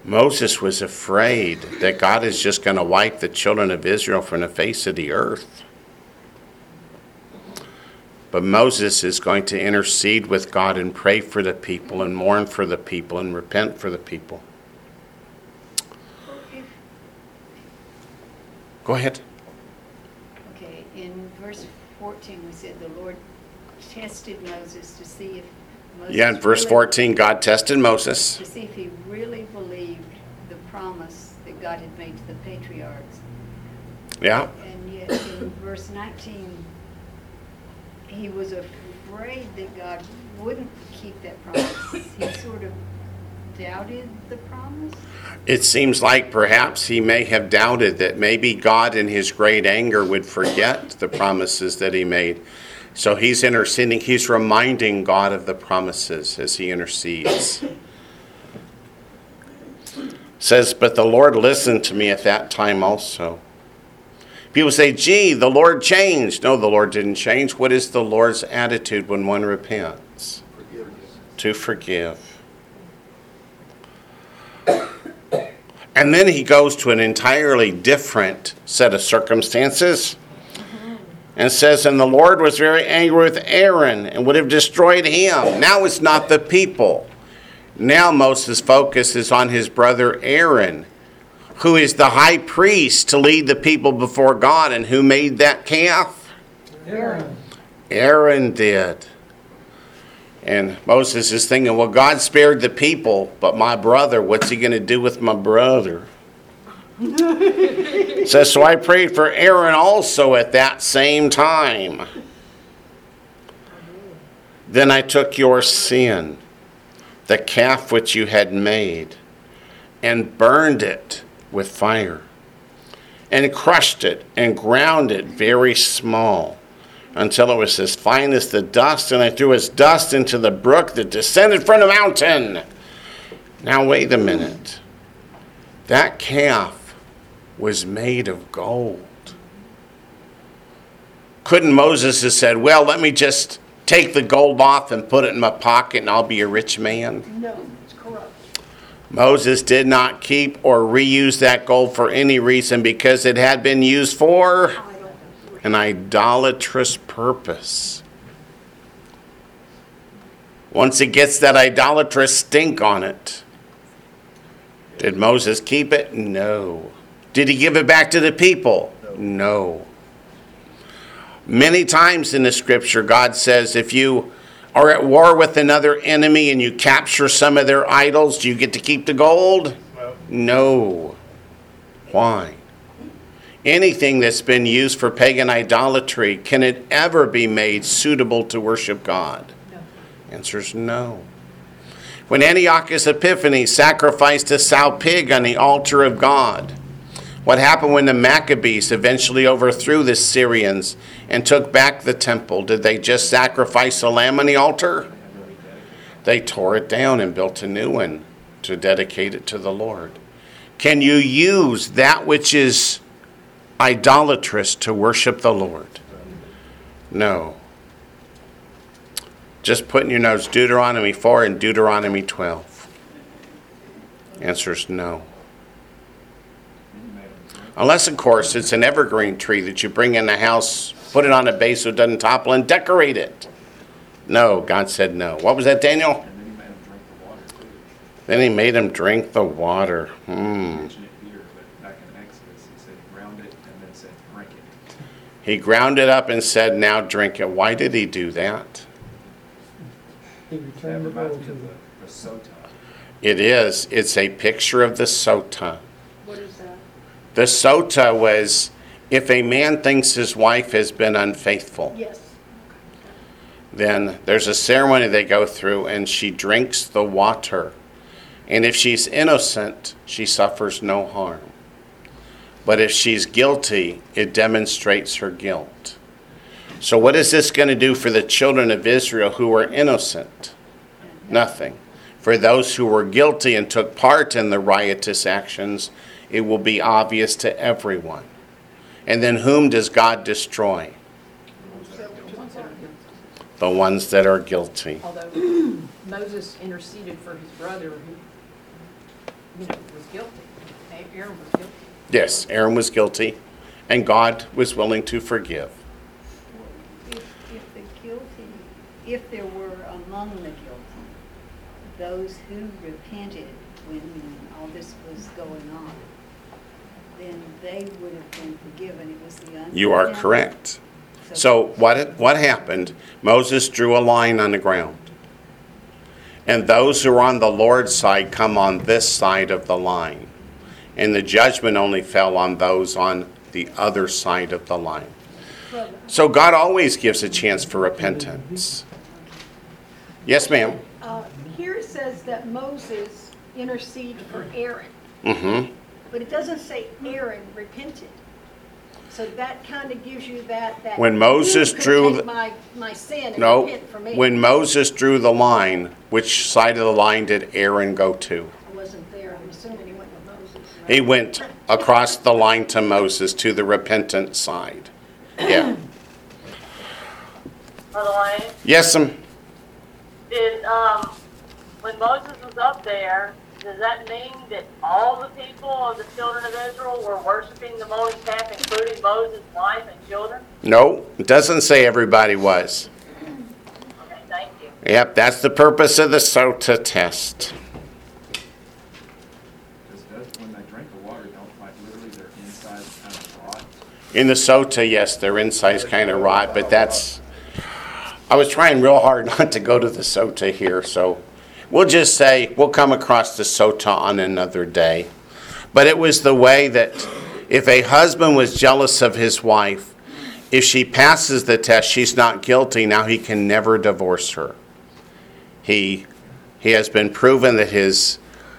Moses was afraid that God is just going to wipe the children of Israel from the face of the earth. But Moses is going to intercede with God and pray for the people and mourn for the people and repent for the people. Go ahead. Okay, in verse fourteen we said the Lord tested Moses to see if Moses Yeah, in verse really, fourteen, God tested Moses. To see if he really believed the promise that God had made to the patriarchs. Yeah. And yet in verse nineteen, he was afraid that God wouldn't keep that promise. He sort of doubted the promise. It seems like perhaps he may have doubted that maybe God in his great anger would forget the promises that he made. So he's interceding. He's reminding God of the promises as he intercedes. Says, but the Lord listened to me at that time also. People say, gee, the Lord changed. No, the Lord didn't change. What is the Lord's attitude when one repents? Forgiveness. To forgive. And then he goes to an entirely different set of circumstances. And says, and the Lord was very angry with Aaron and would have destroyed him. Now it's not the people. Now Moses' focus is on his brother Aaron, who is the high priest to lead the people before God. And who made that calf? Aaron. Aaron did. And Moses is thinking, well, God spared the people, but my brother, what's he going to do with my brother? Says, so I prayed for Aaron also at that same time. Then I took your sin, the calf which you had made, and burned it with fire, and crushed it and ground it very small until it was as fine as the dust, and I threw its dust into the brook that descended from the mountain. Now wait a minute. That calf was made of gold. Couldn't Moses have said, well, let me just take the gold off and put it in my pocket and I'll be a rich man? No, it's corrupt. Moses did not keep or reuse that gold for any reason because it had been used for an idolatrous purpose. Once it gets that idolatrous stink on it, did Moses keep it? No. Did he give it back to the people? No. no. Many times in the scripture, God says if you are at war with another enemy and you capture some of their idols, do you get to keep the gold? No. Why? Anything that's been used for pagan idolatry, can it ever be made suitable to worship God? No. Answer is no. When Antiochus Epiphanes sacrificed a sow pig on the altar of God, what happened when the Maccabees eventually overthrew the Syrians and took back the temple? Did they just sacrifice a lamb on the altar? They tore it down and built a new one to dedicate it to the Lord. Can you use that which is idolatrous to worship the Lord? No. Just put in your notes Deuteronomy four and Deuteronomy twelve. Answer is no. Unless, of course, it's an evergreen tree that you bring in the house, put it on a base so it doesn't topple, and decorate it. No, God said no. What was that, Daniel? Then he made him drink the water. Hmm. He ground it up and said, now drink it. Why did he do that? He returned the gold to the sotah. It is. It's a picture of the sotah. What is that? The sotah was if a man thinks his wife has been unfaithful. Yes. Then there's a ceremony they go through and she drinks the water. And if she's innocent, she suffers no harm. But if she's guilty, it demonstrates her guilt. So what is this going to do for the children of Israel who were innocent? Nothing. For those who were guilty and took part in the riotous actions, it will be obvious to everyone. And then whom does God destroy? The ones that are guilty. Although Moses interceded for his brother who, you know, was guilty. Aaron was guilty. Yes, Aaron was guilty, and God was willing to forgive. If, if the guilty, if there were among the guilty those who repented when all this was going on, then they would have been forgiven. It was the unforgiven. You are correct. So, so what what happened? Moses drew a line on the ground, and those who are on the Lord's side come on this side of the line. And the judgment only fell on those on the other side of the line. So God always gives a chance for repentance. Yes, ma'am? Uh, here it says that Moses interceded for Aaron. Mm-hmm. But it doesn't say Aaron repented. So that kind of gives you that... that when Moses drew... The, my, my sin and no, repent for me. When Moses drew the line, which side of the line did Aaron go to? I wasn't there. I'm assuming he went to Moses. Right? He went across the line to Moses, to the repentant side. Yeah. Line, yes, um. Did, um, when Moses was up there, does that mean that all the people of the children of Israel were worshiping the Moses calf, including Moses' wife and children? No, it doesn't say everybody was. Okay, thank you. Yep, that's the purpose of the sotah test. When they drink the water, don't like literally their insides kind of rot? In the sotah, yes, their insides kind of rot, but that's... I was trying real hard not to go to the sotah here, so... We'll just say we'll come across the sotah on another day. But it was the way that if a husband was jealous of his wife, if she passes the test, she's not guilty. Now he can never divorce her. He he has been proven that his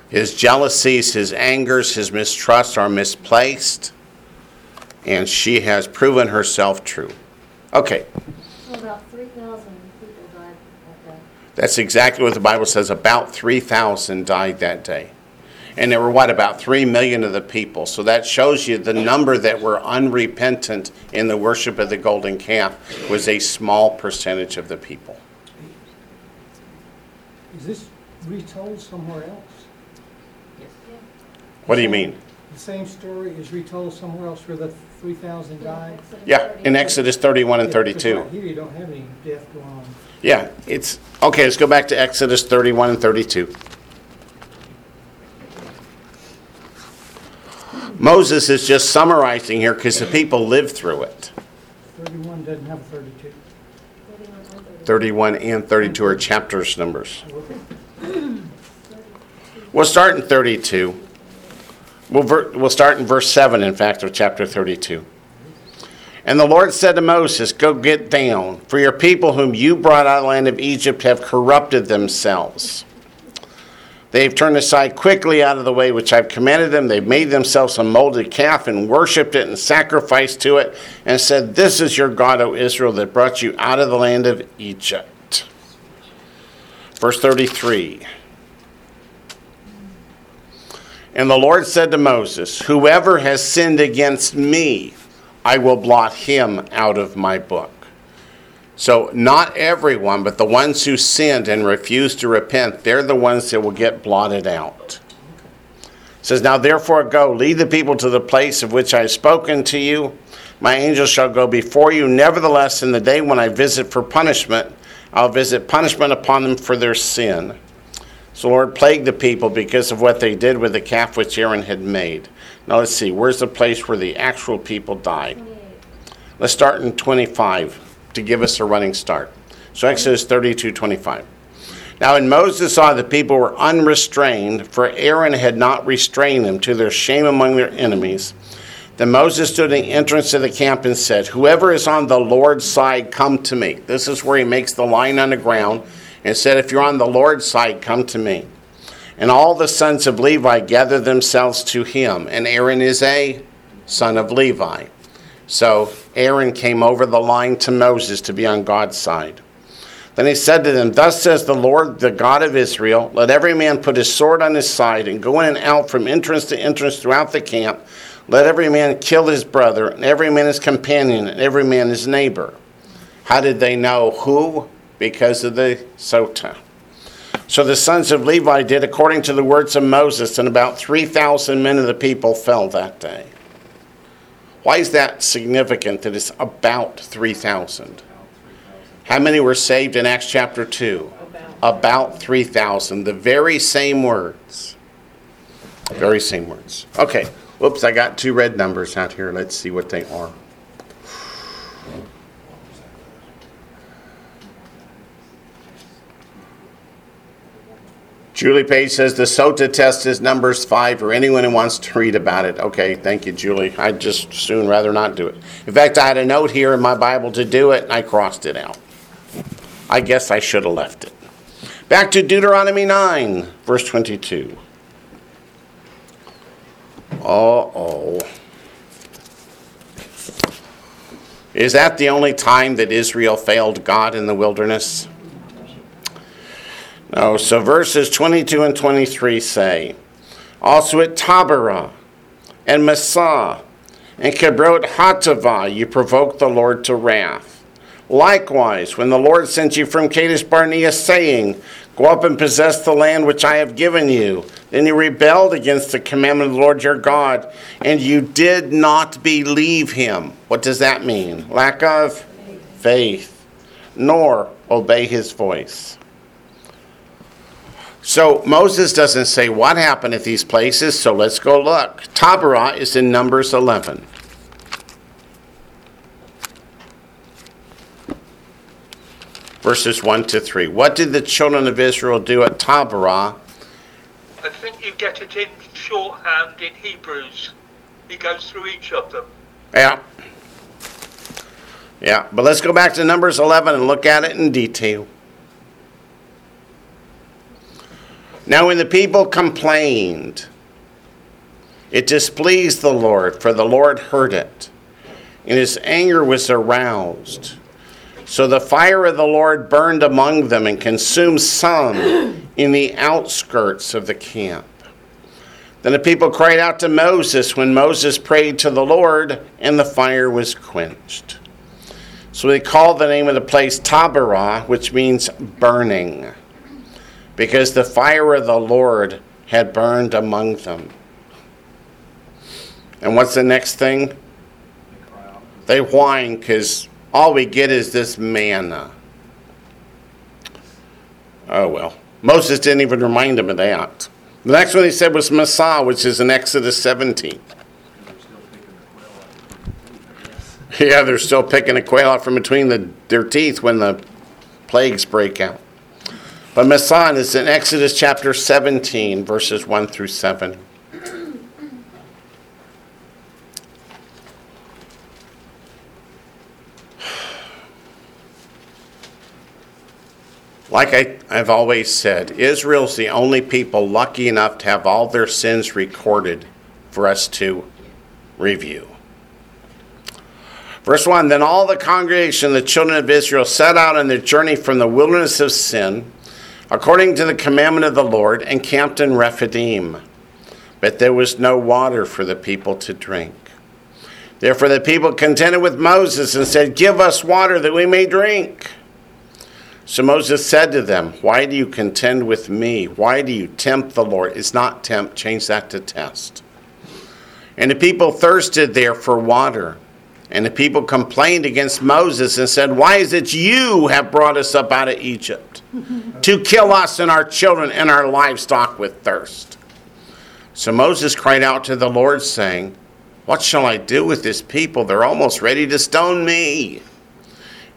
his jealousies, his angers, his mistrusts are misplaced. And she has proven herself true. Okay. Well, about three thousand. That's exactly what the Bible says. About three thousand died that day. And there were, what, about three million of the people. So that shows you the number that were unrepentant in the worship of the golden calf was a small percentage of the people. Is this retold somewhere else? Yes. What do you mean? The same story is retold somewhere else where the three thousand died? Yeah, in Exodus thirty-one and thirty-two. Here you don't have any death going on. Yeah, it's okay. Let's go back to Exodus thirty-one and thirty-two. Moses is just summarizing here because the people lived through it. thirty-one doesn't have a thirty-two. thirty-one and thirty-two are chapters numbers. We'll start in thirty-two. We'll, ver- we'll start in verse seven, in fact, of chapter thirty-two. And the Lord said to Moses, "Go get down, for your people whom you brought out of the land of Egypt have corrupted themselves. They've turned aside quickly out of the way which I've commanded them. They've made themselves a molded calf and worshipped it and sacrificed to it and said, 'This is your God, O Israel, that brought you out of the land of Egypt.'" Verse thirty-three. And the Lord said to Moses, "Whoever has sinned against me, I will blot him out of my book." So not everyone, but the ones who sinned and refused to repent, they're the ones that will get blotted out. It says, "Now therefore go, lead the people to the place of which I have spoken to you. My angels shall go before you. Nevertheless, in the day when I visit for punishment, I'll visit punishment upon them for their sin." So the Lord plagued the people because of what they did with the calf which Aaron had made. Now let's see, where's the place where the actual people died? Let's start in twenty-five. To give us a running start. So Exodus thirty-two twenty-five. Now when Moses saw the people were unrestrained, for Aaron had not restrained them, to their shame among their enemies, then Moses stood at the entrance of the camp and said, "Whoever is on the Lord's side, come to me." This is where he makes the line on the ground and said, "If you're on the Lord's side, come to me." And all the sons of Levi gathered themselves to him, and Aaron is a son of Levi. So Aaron came over the line to Moses to be on God's side. Then he said to them, "Thus says the Lord, the God of Israel, let every man put his sword on his side and go in and out from entrance to entrance throughout the camp. Let every man kill his brother, and every man his companion, and every man his neighbor." How did they know who? Because of the Sotah. So the sons of Levi did according to the words of Moses, and about three thousand men of the people fell that day. Why is that significant that it's about three thousand? How many were saved in Acts chapter two? About, about three thousand. The very same words. Very same words. Okay. Whoops, I got two red numbers out here. Let's see what they are. Julie Page says the Sotah test is Numbers five for anyone who wants to read about it. Okay, thank you, Julie. I'd just soon rather not do it. In fact, I had a note here in my Bible to do it, and I crossed it out. I guess I should have left it. Back to Deuteronomy nine, verse twenty-two. Uh-oh. Is that the only time that Israel failed God in the wilderness? No, so verses twenty-two and twenty-three say, "Also at Taberah and Massah and Kibrot Hatavah you provoked the Lord to wrath. Likewise, when the Lord sent you from Kadesh Barnea, saying, 'Go up and possess the land which I have given you,' then you rebelled against the commandment of the Lord your God, and you did not believe him." What does that mean? Lack of faith, faith nor obey his voice. So Moses doesn't say what happened at these places, so let's go look. Taberah is in Numbers eleven. Verses one to three. What did the children of Israel do at Taberah? I think you get it in shorthand in Hebrews. He goes through each of them. Yeah. Yeah, but let's go back to Numbers eleven and look at it in detail. "Now when the people complained, it displeased the Lord, for the Lord heard it, and his anger was aroused. So the fire of the Lord burned among them and consumed some in the outskirts of the camp. Then the people cried out to Moses when Moses prayed to the Lord, and the fire was quenched." So they called the name of the place Taberah, which means burning, because the fire of the Lord had burned among them. And what's the next thing? They whine because all we get is this manna. Oh well. Moses didn't even remind them of that. The next one he said was Massah, which is in Exodus seventeen. Yeah, they're still picking a quail out from between the, their teeth when the plagues break out. But Messiah is in Exodus chapter seventeen, verses one through seven. Like I, I've always said, Israel's the only people lucky enough to have all their sins recorded for us to review. Verse one, then all the congregation, the children of Israel, set out on their journey from the wilderness of Sin, according to the commandment of the Lord, and camped in Rephidim. But there was no water for the people to drink. Therefore the people contended with Moses and said, give us water that we may drink. So Moses said to them, why do you contend with me? Why do you tempt the Lord? It's not tempt, change that to test. And the people thirsted there for water. And the people complained against Moses and said, why is it you have brought us up out of Egypt to kill us and our children and our livestock with thirst? So Moses cried out to the Lord, saying, what shall I do with this people? They're almost ready to stone me.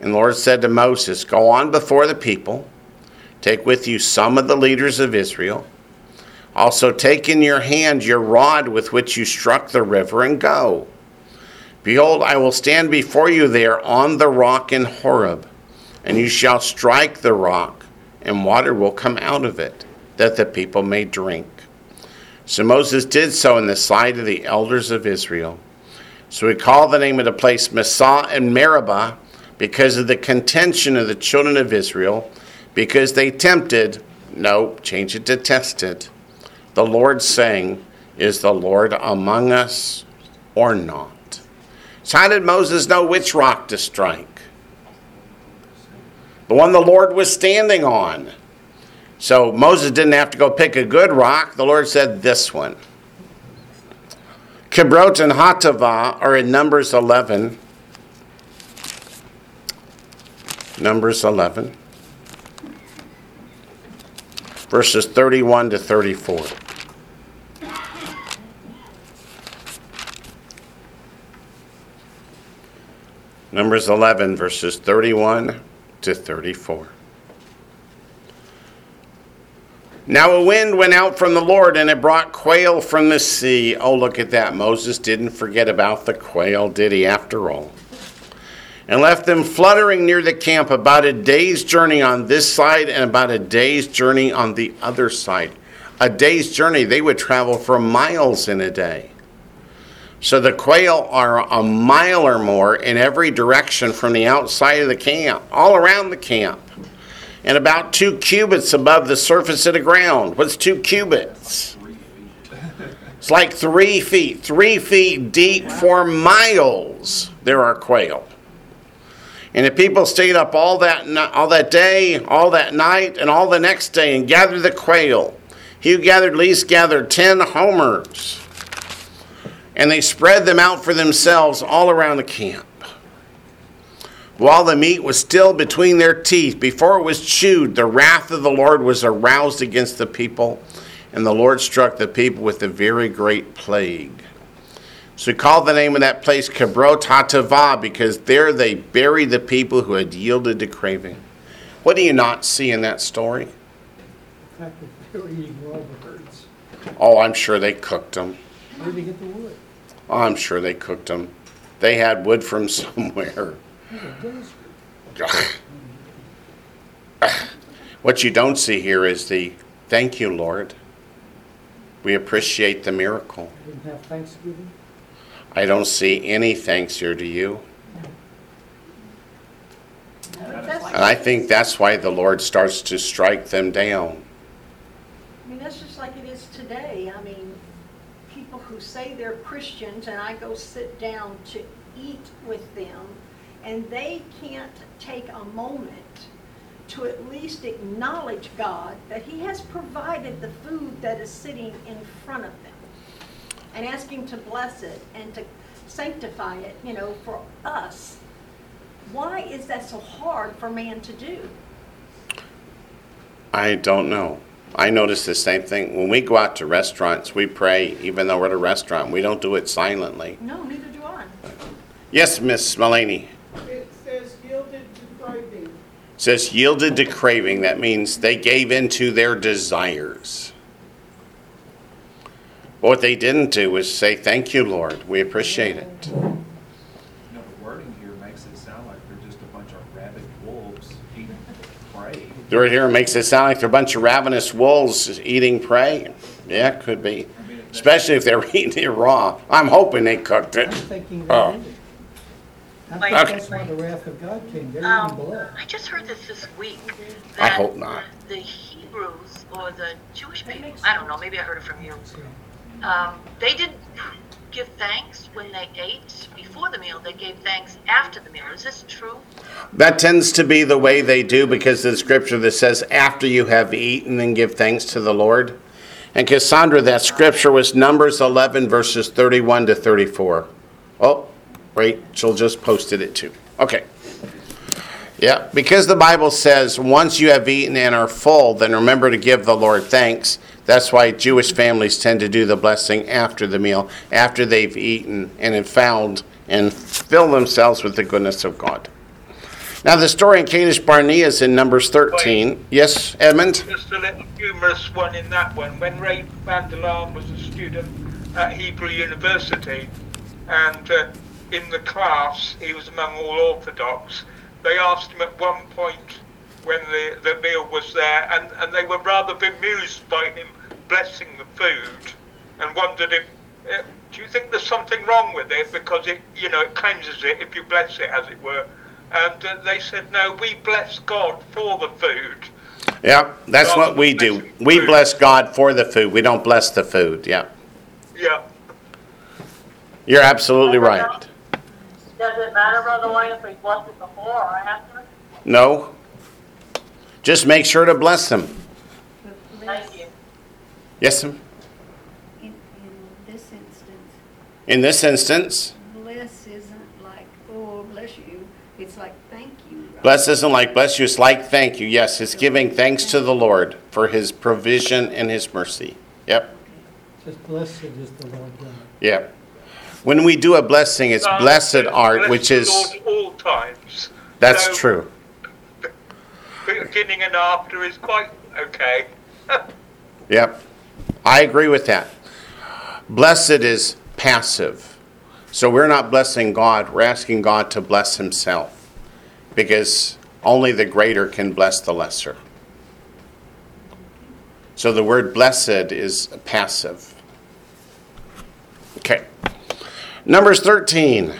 And the Lord said to Moses, go on before the people, take with you some of the leaders of Israel. Also take in your hand your rod with which you struck the river and go. Behold, I will stand before you there on the rock in Horeb, and you shall strike the rock, and water will come out of it, that the people may drink. So Moses did so in the sight of the elders of Israel. So he called the name of the place Massah and Meribah, because of the contention of the children of Israel, because they tempted, no, change it to tested, the Lord, saying, is the Lord among us or not? So how did Moses know which rock to strike? The one the Lord was standing on. So Moses didn't have to go pick a good rock. The Lord said this one. Kibrot and Hatava are in Numbers eleven. Numbers eleven, verses thirty-one to thirty-four. Numbers eleven, verses thirty-one to thirty-four. Now a wind went out from the Lord, and it brought quail from the sea. Oh, look at that. Moses didn't forget about the quail, did he, after all? And left them fluttering near the camp, about a day's journey on this side and about a day's journey on the other side. A day's journey, they would travel for miles in a day. So the quail are a mile or more in every direction from the outside of the camp, all around the camp, and about two cubits above the surface of the ground. What's two cubits? It's like three feet, three feet deep for miles. There are quail. And the people stayed up all that all that day, all that night, and all the next day, and gathered the quail. He who gathered least gathered ten homers. And they spread them out for themselves all around the camp. While the meat was still between their teeth, before it was chewed, the wrath of the Lord was aroused against the people, and the Lord struck the people with a very great plague. So he called the name of that place Kibrot HaTavah, because there they buried the people who had yielded to craving. What do you not see in that story? The fact that they were eating raw birds. Oh, I'm sure they cooked them. Where did they get the wood? Oh, I'm sure they cooked them. They had wood from somewhere. What you don't see here is the thank you, Lord. We appreciate the miracle. They didn't have Thanksgiving? I don't see any thanks here, do you? And I think that's why the Lord starts to strike them down. I mean, that's just like it is today. I mean, people who say they're Christians, and I go sit down to eat with them, and they can't take a moment to at least acknowledge God that He has provided the food that is sitting in front of them, and ask Him to bless it and to sanctify it, you know, for us. Why is that so hard for man to do? I don't know. I notice the same thing. When we go out to restaurants, we pray even though we're at a restaurant. We don't do it silently. No, neither do I. Yes, Miss Mullaney. It says yielded to craving. It says yielded to craving. That means they gave in to their desires. But what they didn't do was say, thank you, Lord. We appreciate it. You know, the wording here makes it sound like they're just a bunch of rabid wolves eating prey. The word here makes it sound like they're a bunch of ravenous wolves eating prey. Yeah, it could be. I mean, if Especially if they're eating it raw. I'm hoping they cooked it. I'm thinking they oh. did. I think that's why the wrath of God came. They're um, even below. I just heard this this week. That I hope not. The Hebrews or the Jewish people, I don't know, maybe I heard it from you. Um, they didn't give thanks when they ate before the meal. They gave thanks after the meal. Is this true? That tends to be the way they do because of the scripture that says, after you have eaten, then give thanks to the Lord. And Cassandra, that scripture was Numbers eleven, verses thirty-one to thirty-four. Oh. Rachel just posted it too. Okay. Yeah, because the Bible says, once you have eaten and are full, then remember to give the Lord thanks. That's why Jewish families tend to do the blessing after the meal, after they've eaten and have found and fill themselves with the goodness of God. Now, the story in Kadesh Barnea is in Numbers thirteen. Yes, Edmund? Just a little humorous one in that one. When Ray Vandalam was a student at Hebrew University, and... Uh, in the class, he was among all Orthodox. They asked him at one point when the, the meal was there, and, and they were rather bemused by him blessing the food and wondered if, uh, do you think there's something wrong with it? Because it, you know, it cleanses it if you bless it, as it were. And uh, they said, no, we bless God for the food. Yeah, that's what we do. We food. bless God for the food. We don't bless the food, yeah. Yeah. You're absolutely right. Does it matter, by the way, if we bless it before or after? No. Just make sure to bless them. Thank you. Yes, ma'am? In, in this instance. In this instance? Bless isn't like, oh, bless you. It's like, thank you. Right? Bless isn't like, bless you. It's like, thank you. Yes, it's giving thanks to the Lord for his provision and his mercy. Yep. Just blessed is the Lord God. Yep. When we do a blessing, it's blessed art, which is all times. That's so, true. Beginning and after is quite okay. Yep, I agree with that. Blessed is passive, so we're not blessing God. We're asking God to bless Himself, because only the greater can bless the lesser. So the word "blessed" is passive. Okay. Numbers thirteen.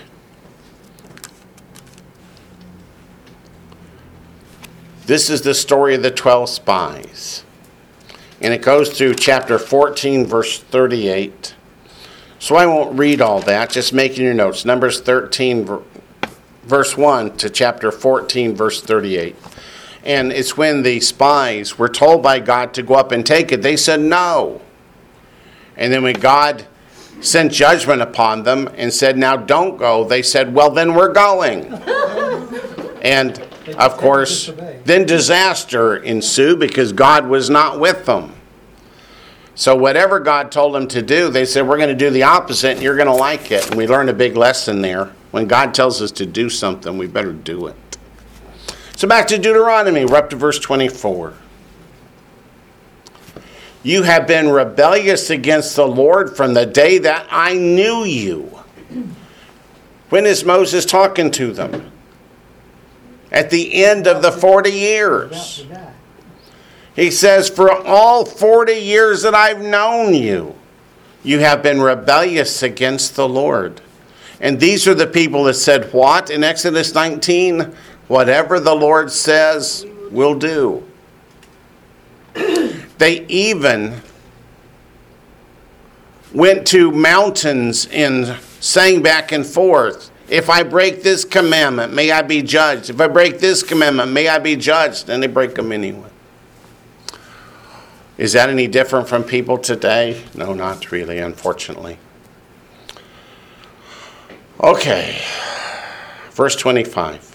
This is the story of the twelve spies. And it goes through chapter fourteen, verse thirty-eight. So I won't read all that, just making your notes. Numbers thirteen, verse one to chapter fourteen, verse thirty-eight. And it's when the spies were told by God to go up and take it, they said no. And then when God sent judgment upon them and said, now don't go. They said, well, then we're going. And, of course, then disaster ensued because God was not with them. So whatever God told them to do, they said, we're going to do the opposite and you're going to like it. And we learned a big lesson there. When God tells us to do something, we better do it. So back to Deuteronomy. We're up to verse twenty-four. You have been rebellious against the Lord from the day that I knew you. When is Moses talking to them? At the end of the forty years. He says, for all forty years that I've known you, you have been rebellious against the Lord. And these are the people that said what in Exodus nineteen? Whatever the Lord says, we'll do. They even went to mountains and sang back and forth. If I break this commandment, may I be judged. If I break this commandment, may I be judged. And they break them anyway. Is that any different from people today? No, not really, unfortunately. Okay. Verse twenty-five.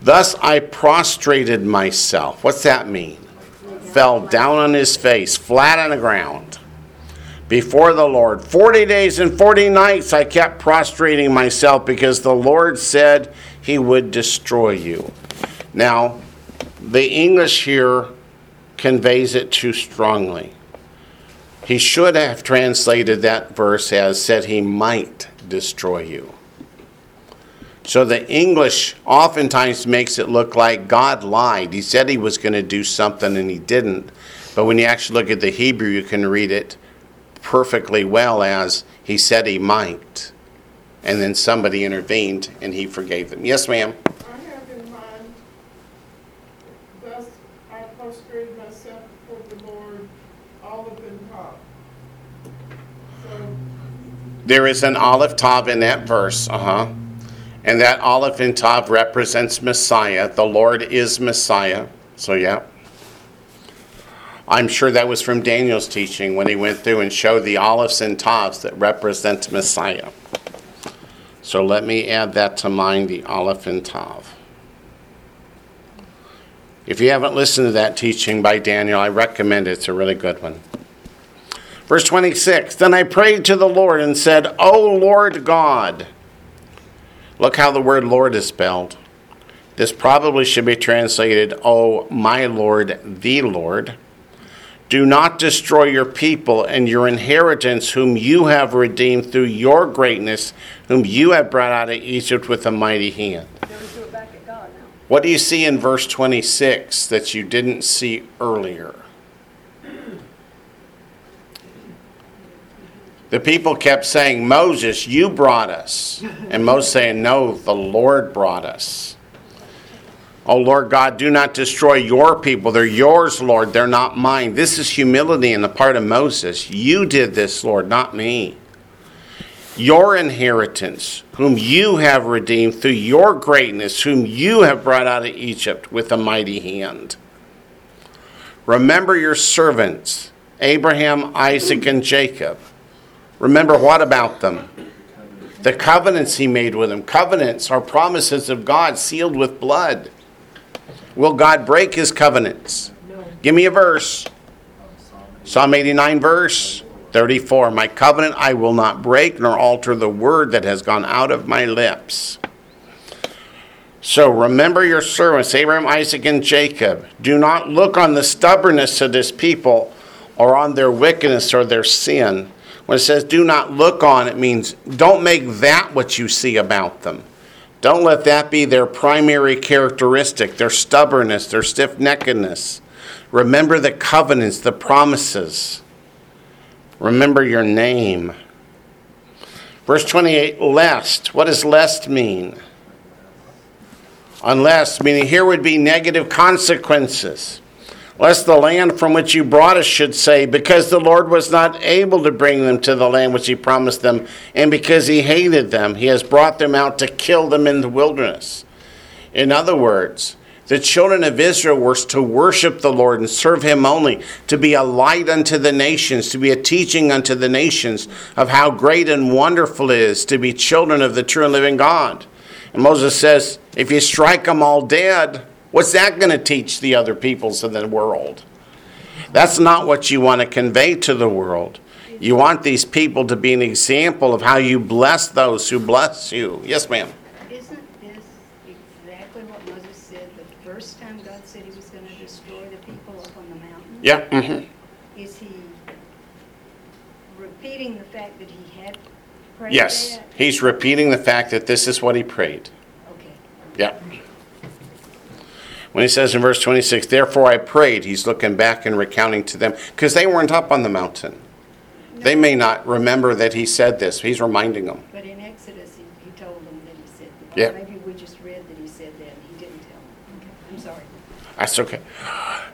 Thus I prostrated myself. What's that mean? Fell down on his face, flat on the ground, before the Lord. forty days and forty nights I kept prostrating myself because the Lord said he would destroy you. Now, the English here conveys it too strongly. He should have translated that verse as said he might destroy you. So the English oftentimes makes it look like God lied. He said he was going to do something and he didn't. But when you actually look at the Hebrew, you can read it perfectly well as he said he might. And then somebody intervened and he forgave them. Yes, ma'am? I have in mind, thus I prostrated myself before the Lord, olive and top. So there is an olive top in that verse. Uh-huh. And that olive and tav represents Messiah. The Lord is Messiah. So, yeah. I'm sure that was from Daniel's teaching when he went through and showed the olives and tavs that represent Messiah. So let me add that to mind, the olive and tav. If you haven't listened to that teaching by Daniel, I recommend it. It's a really good one. Verse twenty-six, then I prayed to the Lord and said, O Lord God. Look how the word Lord is spelled. This probably should be translated, O my Lord, the Lord. Do not destroy your people and your inheritance, whom you have redeemed through your greatness, whom you have brought out of Egypt with a mighty hand. What do you see in verse twenty-six that you didn't see earlier? The people kept saying, Moses, you brought us. And Moses saying, no, the Lord brought us. Oh, Lord God, do not destroy your people. They're yours, Lord. They're not mine. This is humility on the part of Moses. You did this, Lord, not me. Your inheritance, whom you have redeemed through your greatness, whom you have brought out of Egypt with a mighty hand. Remember your servants, Abraham, Isaac, and Jacob. Remember what about them? The covenants he made with them. Covenants are promises of God sealed with blood. Will God break his covenants? No. Give me a verse. Psalm eighty-nine, verse thirty-four. My covenant I will not break nor alter the word that has gone out of my lips. So remember your servants, Abraham, Isaac, and Jacob. Do not look on the stubbornness of this people or on their wickedness or their sin. When it says do not look on, it means don't make that what you see about them. Don't let that be their primary characteristic, their stubbornness, their stiff-neckedness. Remember the covenants, the promises. Remember your name. Verse twenty-eight, lest. What does lest mean? Unless, meaning here would be negative consequences. Lest the land from which you brought us should say, because the Lord was not able to bring them to the land which he promised them, and because he hated them, he has brought them out to kill them in the wilderness. In other words, the children of Israel were to worship the Lord and serve him only, to be a light unto the nations, to be a teaching unto the nations of how great and wonderful it is to be children of the true and living God. And Moses says, if you strike them all dead, what's that going to teach the other peoples of the world? That's not what you want to convey to the world. You want these people to be an example of how you bless those who bless you. Yes, ma'am. Isn't this exactly what Moses said the first time God said he was going to destroy the people up on the mountain? Yeah. Mm-hmm. Is he repeating the fact that he had prayed? Yes, that? He's repeating the fact that this is what he prayed. Okay. Yeah. When he says in verse twenty-six, therefore I prayed, he's looking back and recounting to them, because they weren't up on the mountain. No. They may not remember that he said this. He's reminding them. But in Exodus, he, he told them that he said that. Yeah. Maybe we just read that he said that, and he didn't tell them. Okay. I'm sorry. That's okay.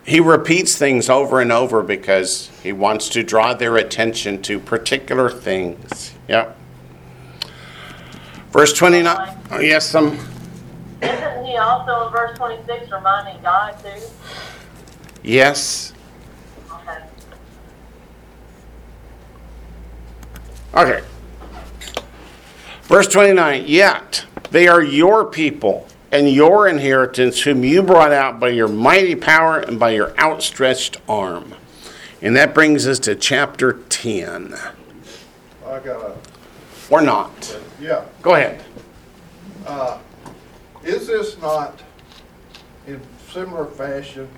He repeats things over and over because he wants to draw their attention to particular things. Yeah. Verse twenty-nine. Oh, yes, some... Isn't he also in verse twenty-six reminding God too? Yes. Okay. Okay. Verse twenty-nine, yet they are your people and your inheritance whom you brought out by your mighty power and by your outstretched arm. And that brings us to chapter ten. I got a... Or not. Yeah. Go ahead. Uh, is this not in similar fashion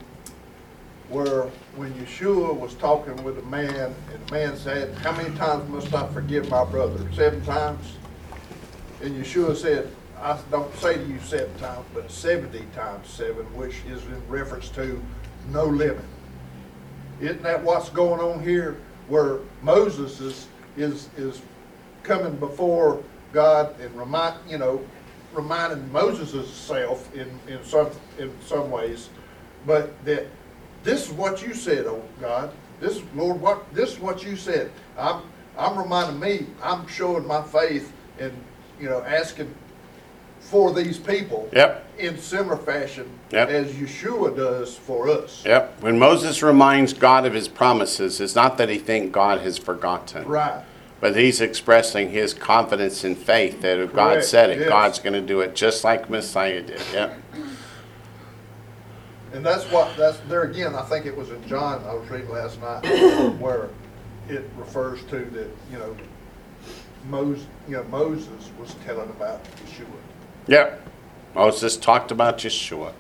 where when Yeshua was talking with a man, and the man said, how many times must I forgive my brother? Seven times? And Yeshua said, I don't say to you seven times, but seventy times seven, which is in reference to no limit. Isn't that what's going on here, where Moses is is is coming before God and remind you know reminding Moses of himself in, in some in some ways, but that this is what you said, oh God, this Lord, what this is what you said. I'm I'm reminding me, I'm showing my faith and you know asking for these people, yep, in similar fashion, yep, as Yeshua does for us. Yep. When Moses reminds God of his promises, it's not that he thinks God has forgotten. Right. But he's expressing his confidence and faith that if correct, God said it, yes, God's going to do it, just like Messiah did. Yep. And that's what, that's there again, I think it was in John, I was reading last night, where it refers to that, you know, Moses, you know, Moses was telling about Yeshua. Yeah, Moses talked about Yeshua.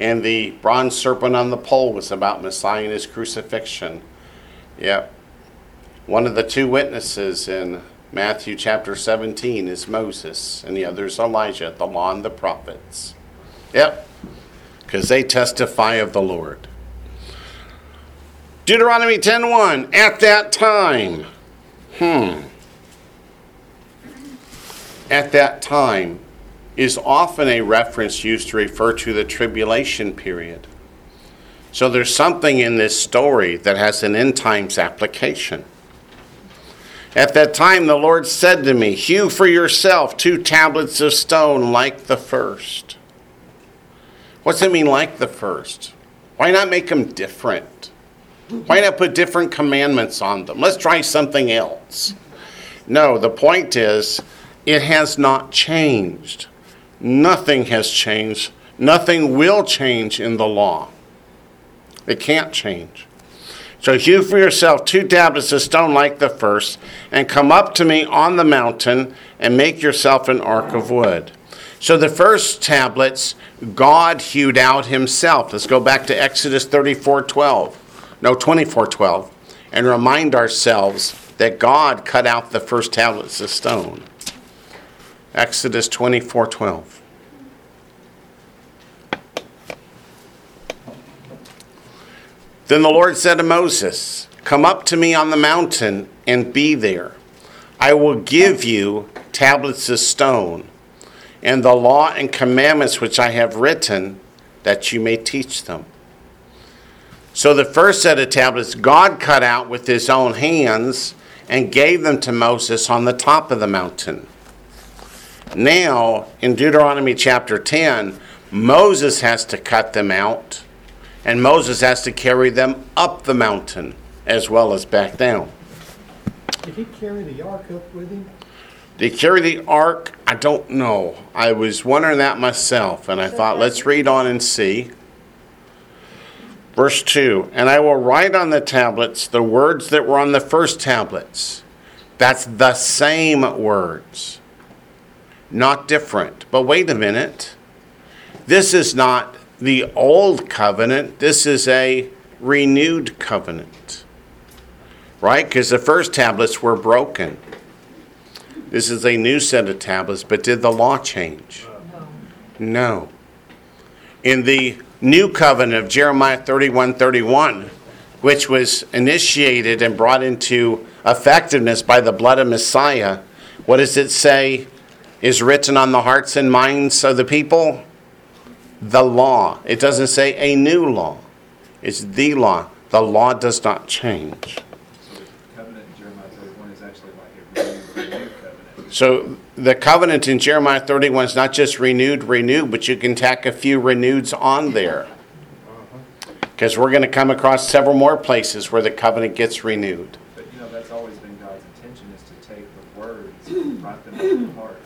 And the bronze serpent on the pole was about Messiah and his crucifixion. Yeah. One of the two witnesses in Matthew chapter seventeen is Moses, and the other is Elijah, the law and the prophets. Yep, because they testify of the Lord. Deuteronomy ten one, at that time. Hmm. At that time is often a reference used to refer to the tribulation period. So there's something in this story that has an end times application. At that time the Lord said to me, hew for yourself two tablets of stone like the first. What's it mean, like the first? Why not make them different? Why not put different commandments on them? Let's try something else. No, the point is, it has not changed. Nothing has changed. Nothing will change in the law. It can't change. So hew for yourself two tablets of stone like the first, and come up to me on the mountain, and make yourself an ark of wood. So the first tablets, God hewed out himself. Let's go back to Exodus thirty-four twelve, no, twenty-four twelve, and remind ourselves that God cut out the first tablets of stone. Exodus twenty-four twelve. Then the Lord said to Moses, come up to me on the mountain and be there. I will give you tablets of stone and the law and commandments which I have written, that you may teach them. So the first set of tablets God cut out with his own hands and gave them to Moses on the top of the mountain. Now, in Deuteronomy chapter ten, Moses has to cut them out, and Moses has to carry them up the mountain as well as back down. Did he carry the ark up with him? Did he carry the ark? I don't know. I was wondering that myself, and I thought, let's read on and see. Verse two, and I will write on the tablets the words that were on the first tablets. That's the same words. Not different. But wait a minute. This is not the old covenant. This is a renewed covenant. Right? Because the first tablets were broken. This is a new set of tablets. But did the law change? No. No. In the new covenant of Jeremiah thirty-one thirty-one, which was initiated and brought into effectiveness by the blood of Messiah, what does it say is written on the hearts and minds of the people? The law. It doesn't say a new law. It's the law. The law does not change. So the covenant in Jeremiah thirty-one is actually like a renewed, renewed covenant. So the covenant in Jeremiah thirty-one is not just renewed, renewed, but you can tack a few reneweds on there. Because we're going to come across several more places where the covenant gets renewed. But you know, that's always been God's intention, is to take the words and write them in the heart.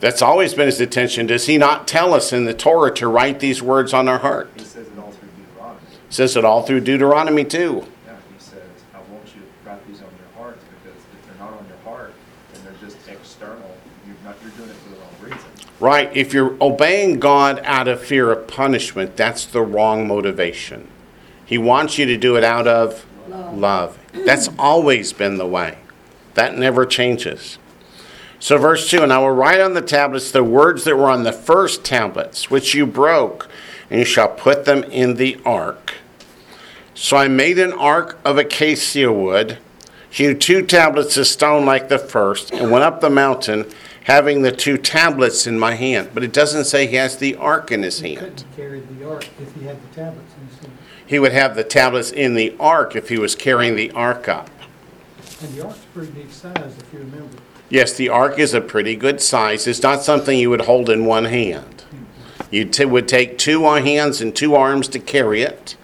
That's always been his intention. Does he not tell us in the Torah to write these words on our heart? He says it all through Deuteronomy. It says it all through Deuteronomy too. Yeah, he says, I want you to write these on your hearts, because if they're not on your heart, then they're just external. You're, not, you're doing it for the wrong reason. Right. If you're obeying God out of fear of punishment, that's the wrong motivation. He wants you to do it out of love. love. That's always been the way. That never changes. So verse two, and I will write on the tablets the words that were on the first tablets, which you broke, and you shall put them in the ark. So I made an ark of acacia wood, hewed two tablets of stone like the first, and went up the mountain, having the two tablets in my hand. But it doesn't say he has the ark in his he hand. He couldn't carry the ark if he had the tablets in his hand. He would have the tablets in the ark if he was carrying the ark up. And the ark's pretty big size, if you remember. Yes, the ark is a pretty good size. It's not something you would hold in one hand. You t- would take two hands and two arms to carry it.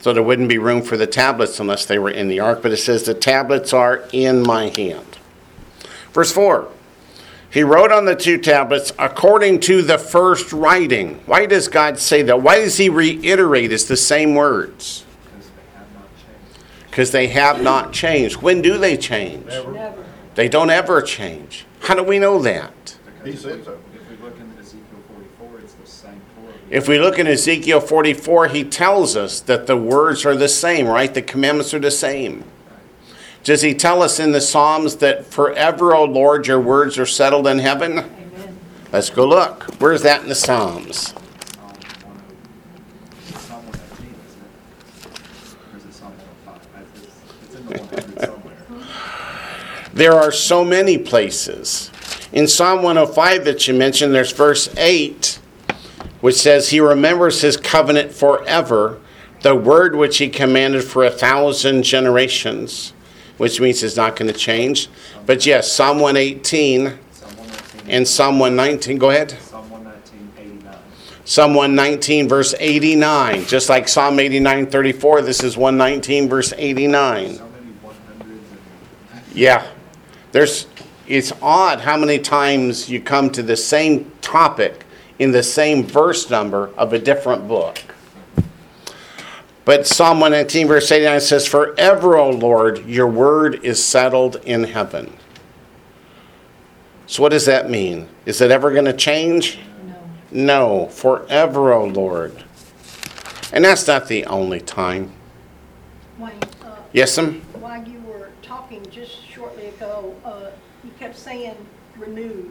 So there wouldn't be room for the tablets unless they were in the ark. But it says the tablets are in my hand. Verse four. He wrote on the two tablets according to the first writing. Why does God say that? Why does he reiterate it's the same words? Because they have not changed. Because they have not changed. When do they change? Never. Never. They don't ever change. How do we know that? He said so. If we look in Ezekiel forty-four, it's the same Torah. If we look in Ezekiel forty-four, he tells us that the words are the same, right? The commandments are the same. Does he tell us in the Psalms that forever, O Lord, your words are settled in heaven? Amen. Let's go look. Where is that in the Psalms? There are so many places. In Psalm one oh five that you mentioned, there's verse eight, which says, he remembers his covenant forever, the word which he commanded for a thousand generations, which means it's not going to change. But yes, Psalm one eighteen and Psalm one nineteen. Go ahead. Psalm one nineteen, eighty-nine. Psalm one nineteen, verse eighty-nine. Just like Psalm eighty-nine, thirty-four, this is one nineteen, verse eighty-nine. Yeah. There's, it's odd how many times you come to the same topic in the same verse number of a different book. But Psalm one nineteen, verse eighty-nine says, forever, O Lord, your word is settled in heaven. So what does that mean? Is it ever going to change? No. No. Forever, O Lord. And that's not the only time. Wayne, uh, yes, ma'am? While you were talking just shortly ago, uh, you kept saying renewed,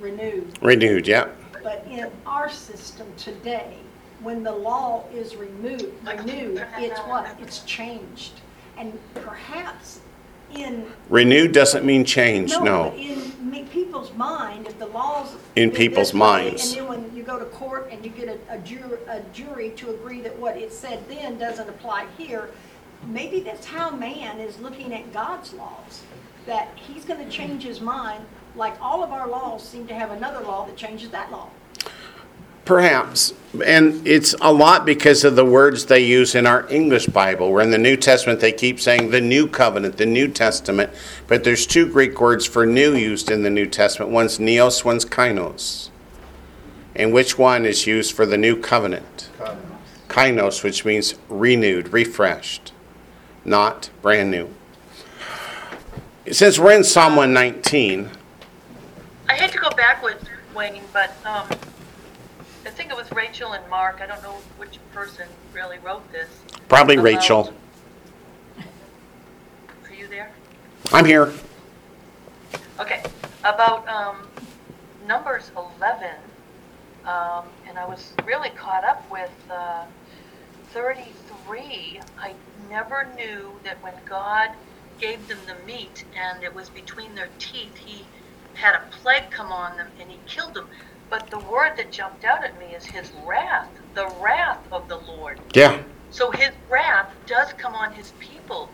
renewed. Renewed, yeah. But in our system today, when the law is removed, renewed, it's what? It's changed. And perhaps in... Renewed doesn't mean change, no. no. But in people's mind, if the law's... In people's minds. Way, and then when you go to court and you get a, a, jur- a jury to agree that what it said then doesn't apply here, maybe that's how man is looking at God's laws, that he's going to change his mind, like all of our laws seem to have another law that changes that law. Perhaps. And it's a lot because of the words they use in our English Bible. Where in the New Testament they keep saying the New Covenant, the New Testament. But there's two Greek words for new used in the New Testament. One's neos, one's kainos. And which one is used for the New Covenant? Kainos. Kainos, which means renewed, refreshed, not brand new. Since we're in Psalm one nineteen. I hate to go backwards, Wayne, but... Um... I think it was Rachel and Mark. I don't know which person really wrote this. Probably about... Rachel. Are you there? I'm here. Okay. About um, Numbers eleven, um, and I was really caught up with uh, thirty-three. I never knew that when God gave them the meat and it was between their teeth, he had a plague come on them and he killed them. But the word that jumped out at me is his wrath, the wrath of the Lord. Yeah. So his wrath does come on his people.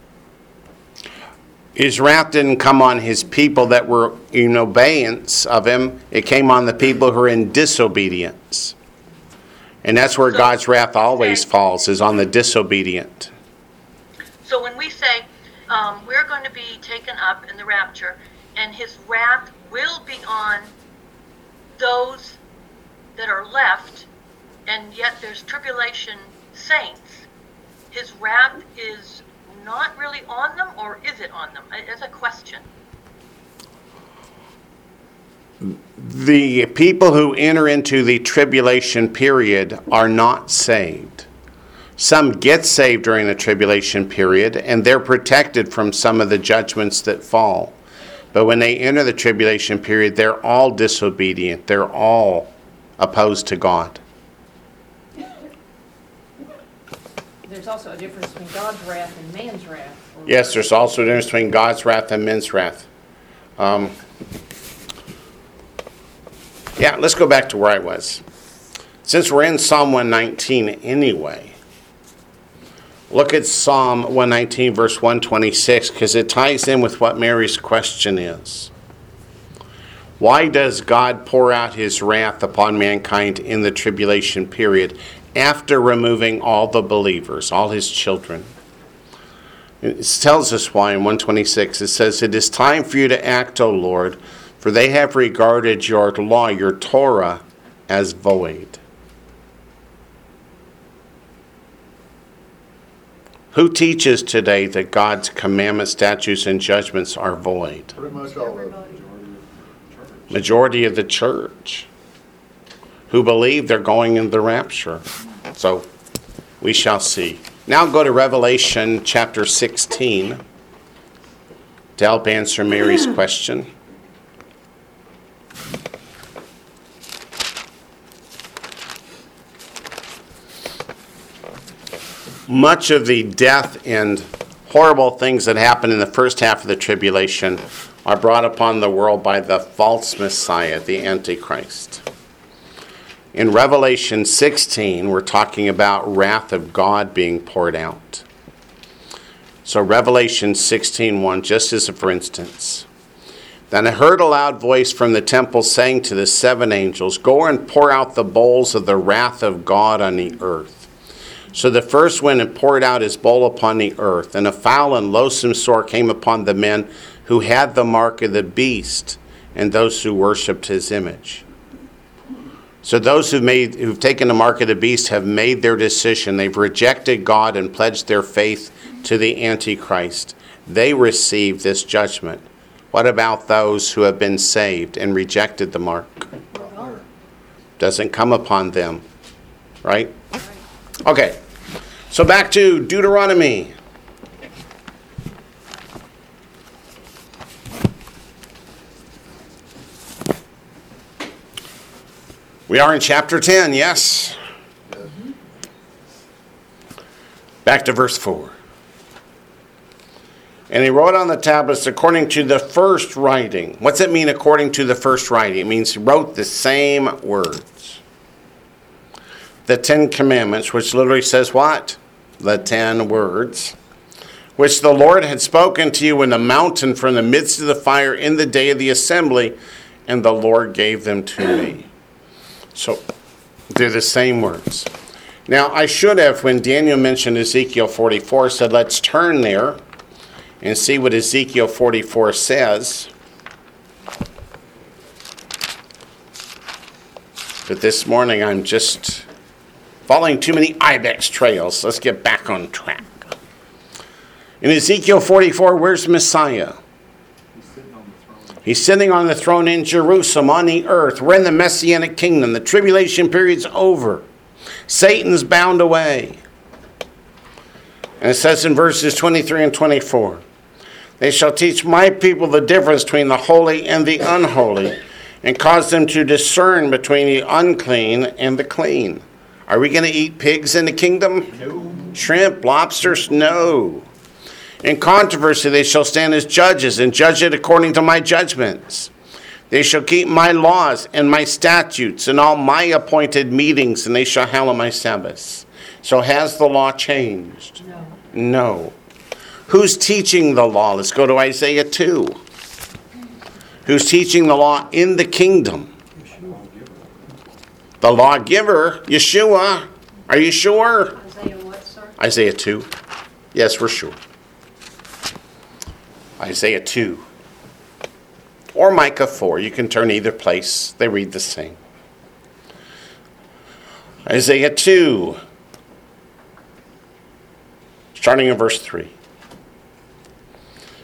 His wrath didn't come on his people that were in obedience of him. It came on the people who are in disobedience. And that's where so, God's wrath always okay. falls, is on the disobedient. So when we say, um, we're going to be taken up in the rapture, and his wrath will be on those that are left, and yet there's tribulation saints, his wrath is not really on them, or is it on them? It's a question. The people who enter into the tribulation period are not saved. Some get saved during the tribulation period, and they're protected from some of the judgments that fall. But when they enter the tribulation period, they're all disobedient. They're all opposed to God. There's also a difference between God's wrath and man's wrath. Yes, there's also a difference between God's wrath and men's wrath. Um, yeah, let's go back to where I was. Since we're in Psalm one nineteen anyway, look at Psalm one nineteen, verse one twenty-six, because it ties in with what Mary's question is. Why does God pour out his wrath upon mankind in the tribulation period after removing all the believers, all his children? It tells us why in one twenty-six. It says, "It is time for you to act, O Lord, for they have regarded your law, your Torah, as void." Who teaches today that God's commandments, statutes, and judgments are void? Pretty much all of the majority of the church, who believe they're going in the rapture. So we shall see. Now go to Revelation chapter sixteen to help answer Mary's question. Much of the death and horrible things that happen in the first half of the tribulation are brought upon the world by the false Messiah, the Antichrist. In Revelation sixteen, we're talking about wrath of God being poured out. So Revelation sixteen one, just as a for instance. "Then I heard a loud voice from the temple saying to the seven angels, 'Go and pour out the bowls of the wrath of God on the earth.' So the first went and poured out his bowl upon the earth, and a foul and loathsome sore came upon the men who had the mark of the beast and those who worshipped his image." So those who've, made, who've taken the mark of the beast have made their decision. They've rejected God and pledged their faith to the Antichrist. They receive this judgment. What about those who have been saved and rejected the mark? Doesn't come upon them, right? Okay, so back to Deuteronomy. We are in chapter ten, yes? Back to verse four. "And he wrote on the tablets according to the first writing." What's it mean, according to the first writing? It means he wrote the same words. "The Ten Commandments," which literally says what? The ten words. "Which the Lord had spoken to you in the mountain from the midst of the fire in the day of the assembly, and the Lord gave them to me." So, they're the same words. Now, I should have, when Daniel mentioned Ezekiel forty-four, said let's turn there and see what Ezekiel forty-four says. But this morning, I'm just following too many ibex trails. Let's get back on track. In Ezekiel forty-four, where's Messiah? He's sitting on the throne in Jerusalem, on the earth. We're in the Messianic kingdom. The tribulation period's over. Satan's bound away. And it says in verses twenty-three and twenty-four, "They shall teach my people the difference between the holy and the unholy, and cause them to discern between the unclean and the clean." Are we going to eat pigs in the kingdom? No. Shrimp, lobsters? No. "In controversy they shall stand as judges, and judge it according to my judgments. They shall keep my laws and my statutes and all my appointed meetings, and they shall hallow my Sabbaths." So has the law changed? No. No. Who's teaching the law? Let's go to Isaiah two. Who's teaching the law in the kingdom? Yeshua. The lawgiver, Yeshua. Are you sure? Isaiah what, sir? Isaiah two. Yes, we're sure. Isaiah two or Micah four. You can turn either place. They read the same. Isaiah two. starting in verse three.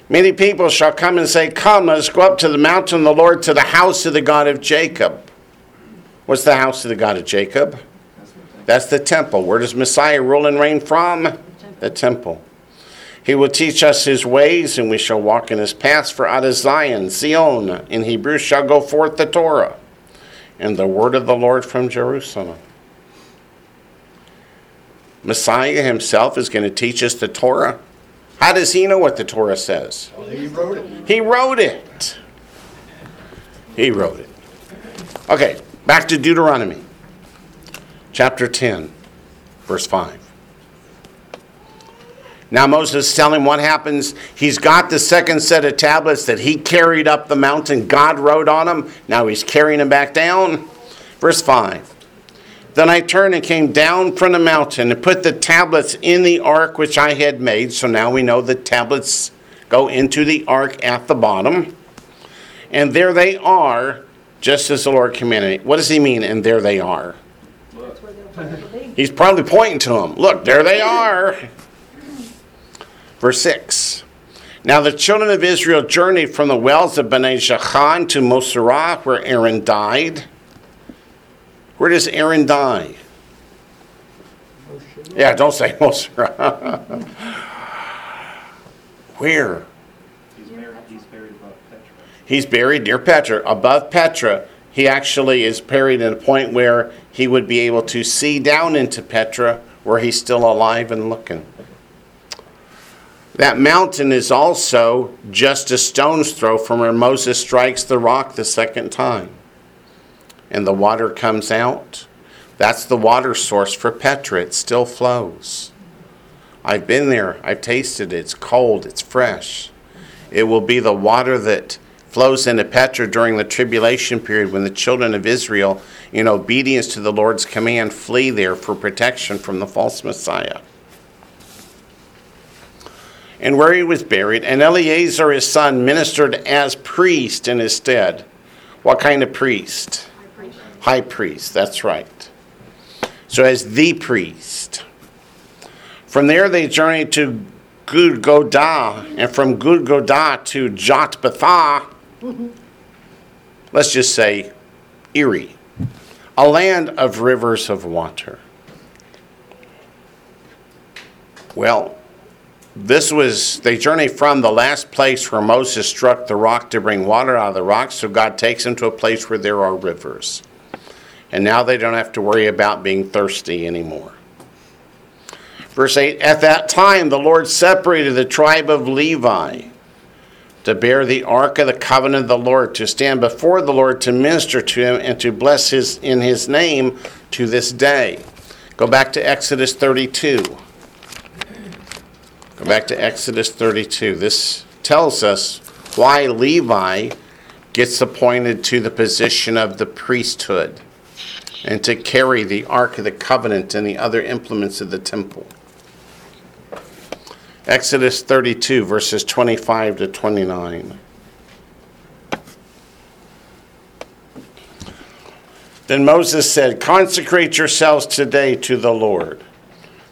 Many people shall come and say, come, let us go up to the mountain of the Lord, to the house of the God of Jacob. What's the house of the God of Jacob? That's the temple. Where does Messiah rule and reign from? The temple. The temple. He will teach us his ways, and we shall walk in his paths. For out of Zion, Zion, in Hebrew, shall go forth the Torah, and the word of the Lord from Jerusalem. Messiah himself is going to teach us the Torah. How does he know what the Torah says? Well, he wrote it. He wrote it. He wrote it. Okay, back to Deuteronomy. Chapter ten, verse five. Now Moses is telling what happens. He's got the second set of tablets that he carried up the mountain. God wrote on them. Now he's carrying them back down. Verse five. Then I turned and came down from the mountain and put the tablets in the ark which I had made. So now we know the tablets go into the ark at the bottom. And there they are, just as the Lord commanded me. What does he mean, and there they are? He's probably pointing to them. Look, there they are. Verse six. Now the children of Israel journeyed from the wells of Bene Jachan to Moserah, where Aaron died. Where does Aaron die? Moserah. Yeah, don't say Moserah. Where? He's buried, he's buried above Petra. He's buried near Petra, above Petra. He actually is buried at a point where he would be able to see down into Petra, where he's still alive and looking. That mountain is also just a stone's throw from where Moses strikes the rock the second time. And the water comes out. That's the water source for Petra. It still flows. I've been there. I've tasted it. It's cold. It's fresh. It will be the water that flows into Petra during the tribulation period when the children of Israel, in obedience to the Lord's command, flee there for protection from the false Messiah. And where he was buried, and Eleazar his son ministered as priest in his stead. What kind of priest? High priest. High priest, that's right. So as the priest. From there they journeyed to Gudgodah, and from Gudgodah to Jotbatha. Let's just say Erie, a land of rivers of water. Well, this was, they journeyed from the last place where Moses struck the rock to bring water out of the rock, so God takes them to a place where there are rivers. And now they don't have to worry about being thirsty anymore. Verse eight, at that time the Lord separated the tribe of Levi to bear the ark of the covenant of the Lord, to stand before the Lord, to minister to him, and to bless his in his name to this day. Go back to Exodus thirty-two. Go back to Exodus thirty-two. This tells us why Levi gets appointed to the position of the priesthood and to carry the Ark of the Covenant and the other implements of the temple. Exodus thirty-two, verses twenty-five to twenty-nine. Then Moses said, consecrate yourselves today to the Lord,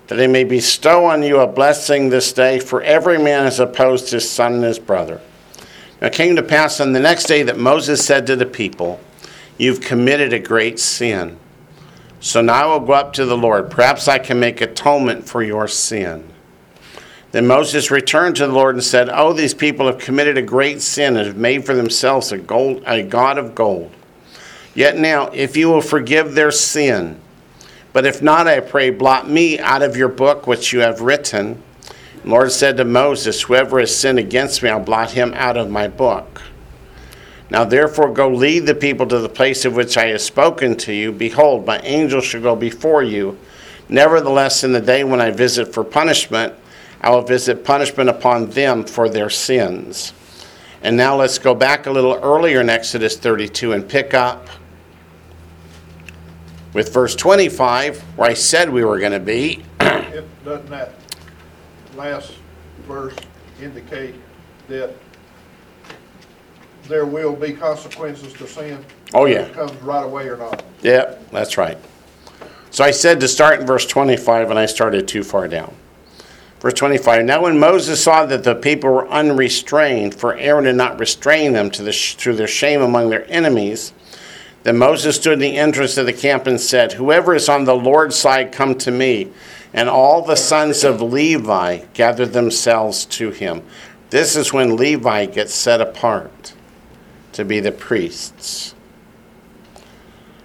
that he may bestow on you a blessing this day, for every man has opposed his son and his brother. Now it came to pass on the next day that Moses said to the people, you've committed a great sin. So now I will go up to the Lord. Perhaps I can make atonement for your sin. Then Moses returned to the Lord and said, oh, these people have committed a great sin and have made for themselves a, gold, a god of gold. Yet now, if you will forgive their sin, but if not, I pray, blot me out of your book which you have written. The Lord said to Moses, whoever has sinned against me, I'll blot him out of my book. Now therefore go lead the people to the place of which I have spoken to you. Behold, my angel shall go before you. Nevertheless, in the day when I visit for punishment, I will visit punishment upon them for their sins. And now let's go back a little earlier in Exodus thirty-two and pick up with verse twenty-five, where I said we were going to be. If doesn't that last verse indicate that there will be consequences to sin? Oh, yeah. Whether it comes right away or not. Yeah, that's right. So I said to start in verse twenty-five, and I started too far down. Verse twenty-five, now when Moses saw that the people were unrestrained, for Aaron did not restrain them to, the sh- to their shame among their enemies, then Moses stood in the entrance of the camp and said, whoever is on the Lord's side, come to me. And all the sons of Levi gathered themselves to him. This is when Levi gets set apart to be the priests.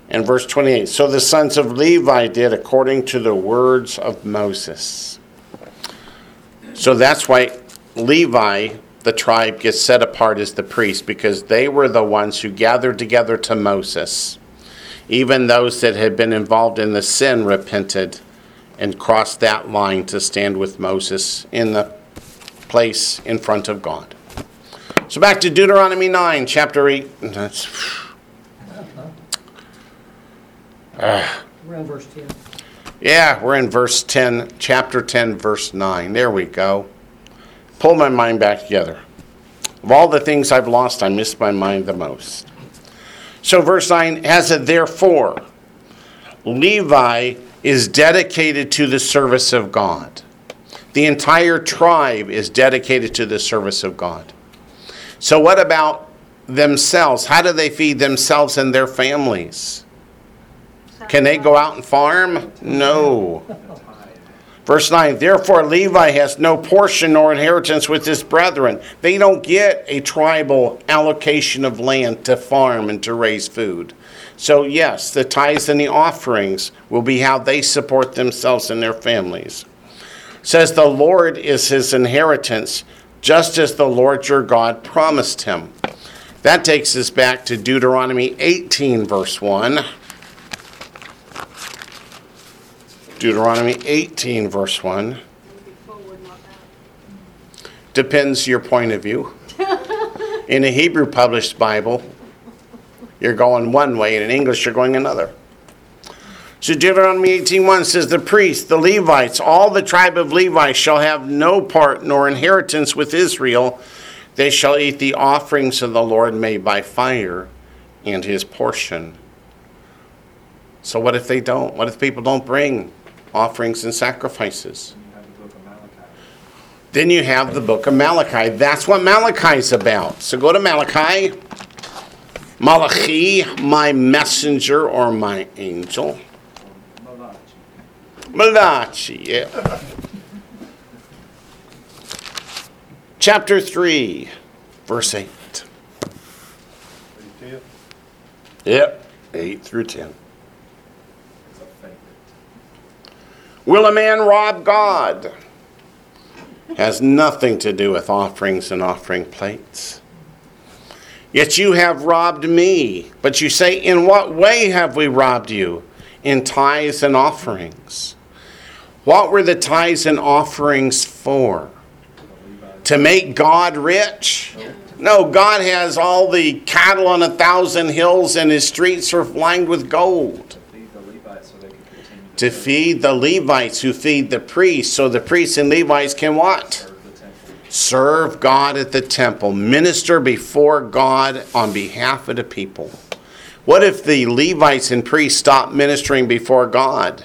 And verse twenty-eight, so the sons of Levi did according to the words of Moses. So that's why Levi, the tribe, gets set apart as the priest, because they were the ones who gathered together to Moses. Even those that had been involved in the sin repented and crossed that line to stand with Moses in the place in front of God. So back to Deuteronomy nine, chapter eight. That's, uh, we're in verse ten. Yeah, we're in verse ten, chapter ten, verse nine. There we go. Pull my mind back together. Of all the things I've lost, I miss my mind the most. So verse nine has a therefore. Levi is dedicated to the service of God. The entire tribe is dedicated to the service of God. So what about themselves? How do they feed themselves and their families? Can they go out and farm? No. Verse nine, therefore Levi has no portion or inheritance with his brethren. They don't get a tribal allocation of land to farm and to raise food. So yes, the tithes and the offerings will be how they support themselves and their families. It says the Lord is his inheritance, just as the Lord your God promised him. That takes us back to Deuteronomy eighteen, verse one. Deuteronomy eighteen, verse one. Depends your point of view. In a Hebrew published Bible, you're going one way, and in English, you're going another. So Deuteronomy eighteen, one says, the priests, the Levites, all the tribe of Levi shall have no part nor inheritance with Israel. They shall eat the offerings of the Lord made by fire and his portion. So what if they don't? What if people don't bring offerings and sacrifices? Then you have the book of Malachi. That's what Malachi is about. So go to Malachi. Malachi, my messenger or my angel. Malachi. Malachi, yeah. Chapter three, verse eight. eight to ten. Yep, eight through ten. Will a man rob God? Has nothing to do with offerings and offering plates. Yet you have robbed me. But you say, in what way have we robbed you? In tithes and offerings. What were the tithes and offerings for? To make God rich? No, God has all the cattle on a thousand hills and his streets are lined with gold. To feed the Levites who feed the priests. So the priests and Levites can what? Serve, Serve God at the temple. Minister before God on behalf of the people. What if the Levites and priests stop ministering before God?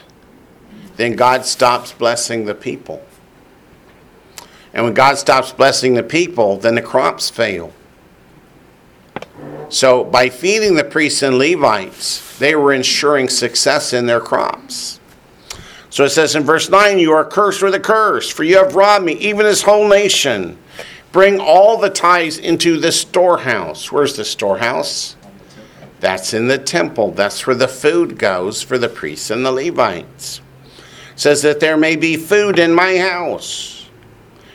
Then God stops blessing the people. And when God stops blessing the people, then the crops fail. So by feeding the priests and Levites, they were ensuring success in their crops. So it says in verse nine, you are cursed with a curse, for you have robbed me, even this whole nation. Bring all the tithes into the storehouse. Where's the storehouse? That's in the temple. That's where the food goes for the priests and the Levites. It says that there may be food in my house.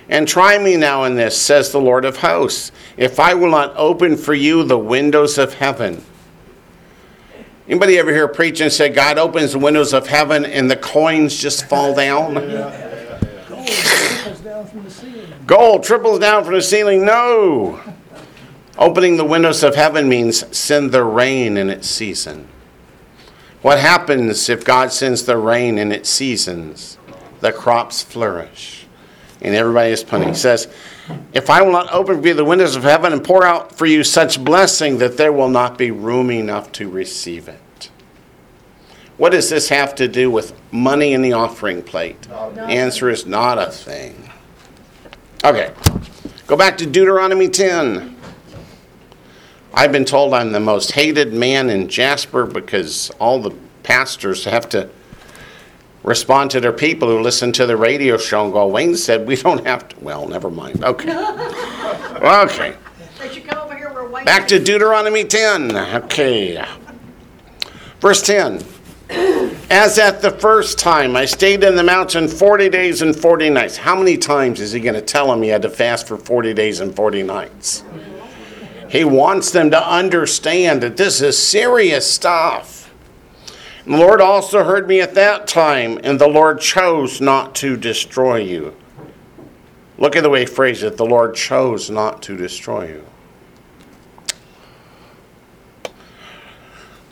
And try me now in this, says the Lord of hosts, if I will not open for you the windows of heaven. Anybody ever hear preach and say, God opens the windows of heaven and the coins just fall down? Yeah. Gold triples down from the ceiling. Gold triples down from the ceiling. No. Opening the windows of heaven means send the rain in its season. What happens if God sends the rain in its seasons? The crops flourish. And everybody is punting. He says, if I will not open for you the windows of heaven and pour out for you such blessing that there will not be room enough to receive it. What does this have to do with money in the offering plate? The answer is not a thing. Okay, go back to Deuteronomy ten. I've been told I'm the most hated man in Jasper because all the pastors have to respond to their people who listen to the radio show and go, Wayne said we don't have to. Well, never mind. Okay. Okay. But you come over here, we're Wayne. Back to Deuteronomy ten. Okay. Verse ten. As at the first time, I stayed in the mountain forty days and forty nights. How many times is he going to tell them he had to fast for forty days and forty nights? He wants them to understand that this is serious stuff. And the Lord also heard me at that time, and the Lord chose not to destroy you. Look at the way he phrased it. The Lord chose not to destroy you.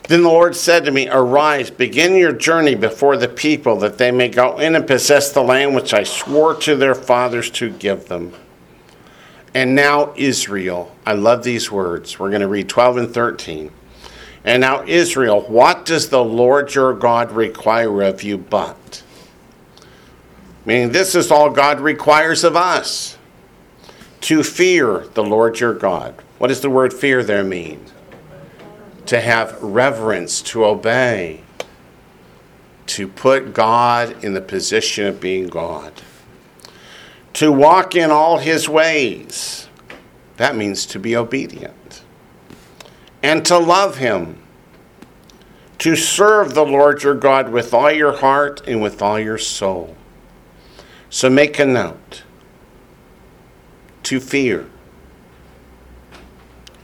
Then the Lord said to me, Arise, begin your journey before the people, that they may go in and possess the land which I swore to their fathers to give them. And now Israel, I love these words. We're going to read twelve and thirteen. And now Israel, what does the Lord your God require of you but? Meaning this is all God requires of us. To fear the Lord your God. What does the word fear there mean? To have reverence, to obey, to put God in the position of being God, to walk in all his ways. That means to be obedient. And to love him, to serve the Lord your God with all your heart and with all your soul. So make a note. To fear,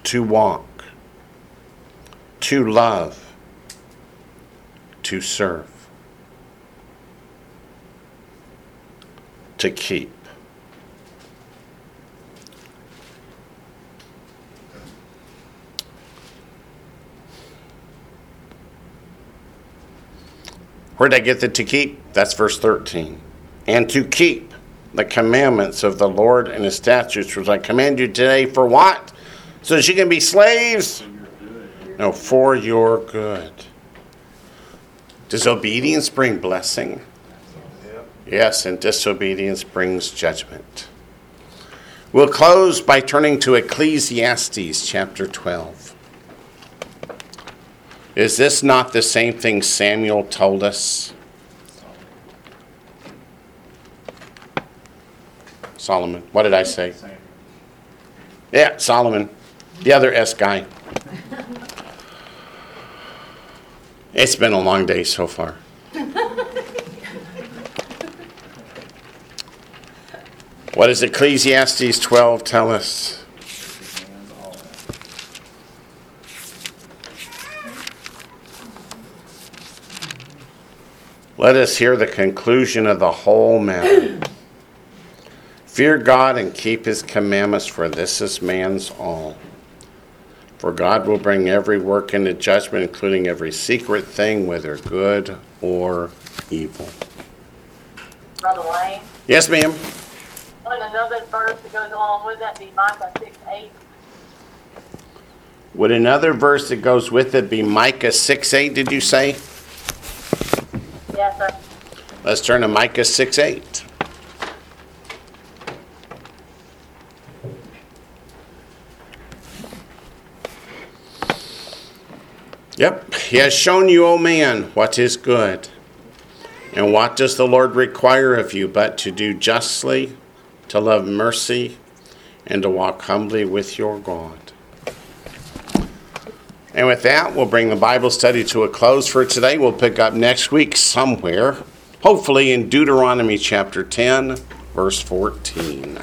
to walk, to love, to serve, to keep. Where did I get the to keep? That's verse thirteen. And to keep the commandments of the Lord and his statutes, which I command you today, for what? So that you can be slaves? No, for your good. Does obedience bring blessing? Yes, and disobedience brings judgment. We'll close by turning to Ecclesiastes chapter twelve. Is this not the same thing Samuel told us? Solomon. What did I say? Yeah, Solomon. The other S guy. It's been a long day so far. What does Ecclesiastes twelve tell us? Let us hear the conclusion of the whole matter. Fear God and keep his commandments, for this is man's all. For God will bring every work into judgment, including every secret thing, whether good or evil. Brother Wayne? Yes, ma'am. And another verse that goes along with that be Micah six eight. Would another verse that goes with it be Micah six eight, did you say? Yes, sir. Let's turn to Micah six eight. Yep. He has shown you, O man, what is good. And what does the Lord require of you but to do justly, to love mercy, and to walk humbly with your God. And with that, we'll bring the Bible study to a close for today. We'll pick up next week somewhere, hopefully in Deuteronomy chapter ten, verse fourteen.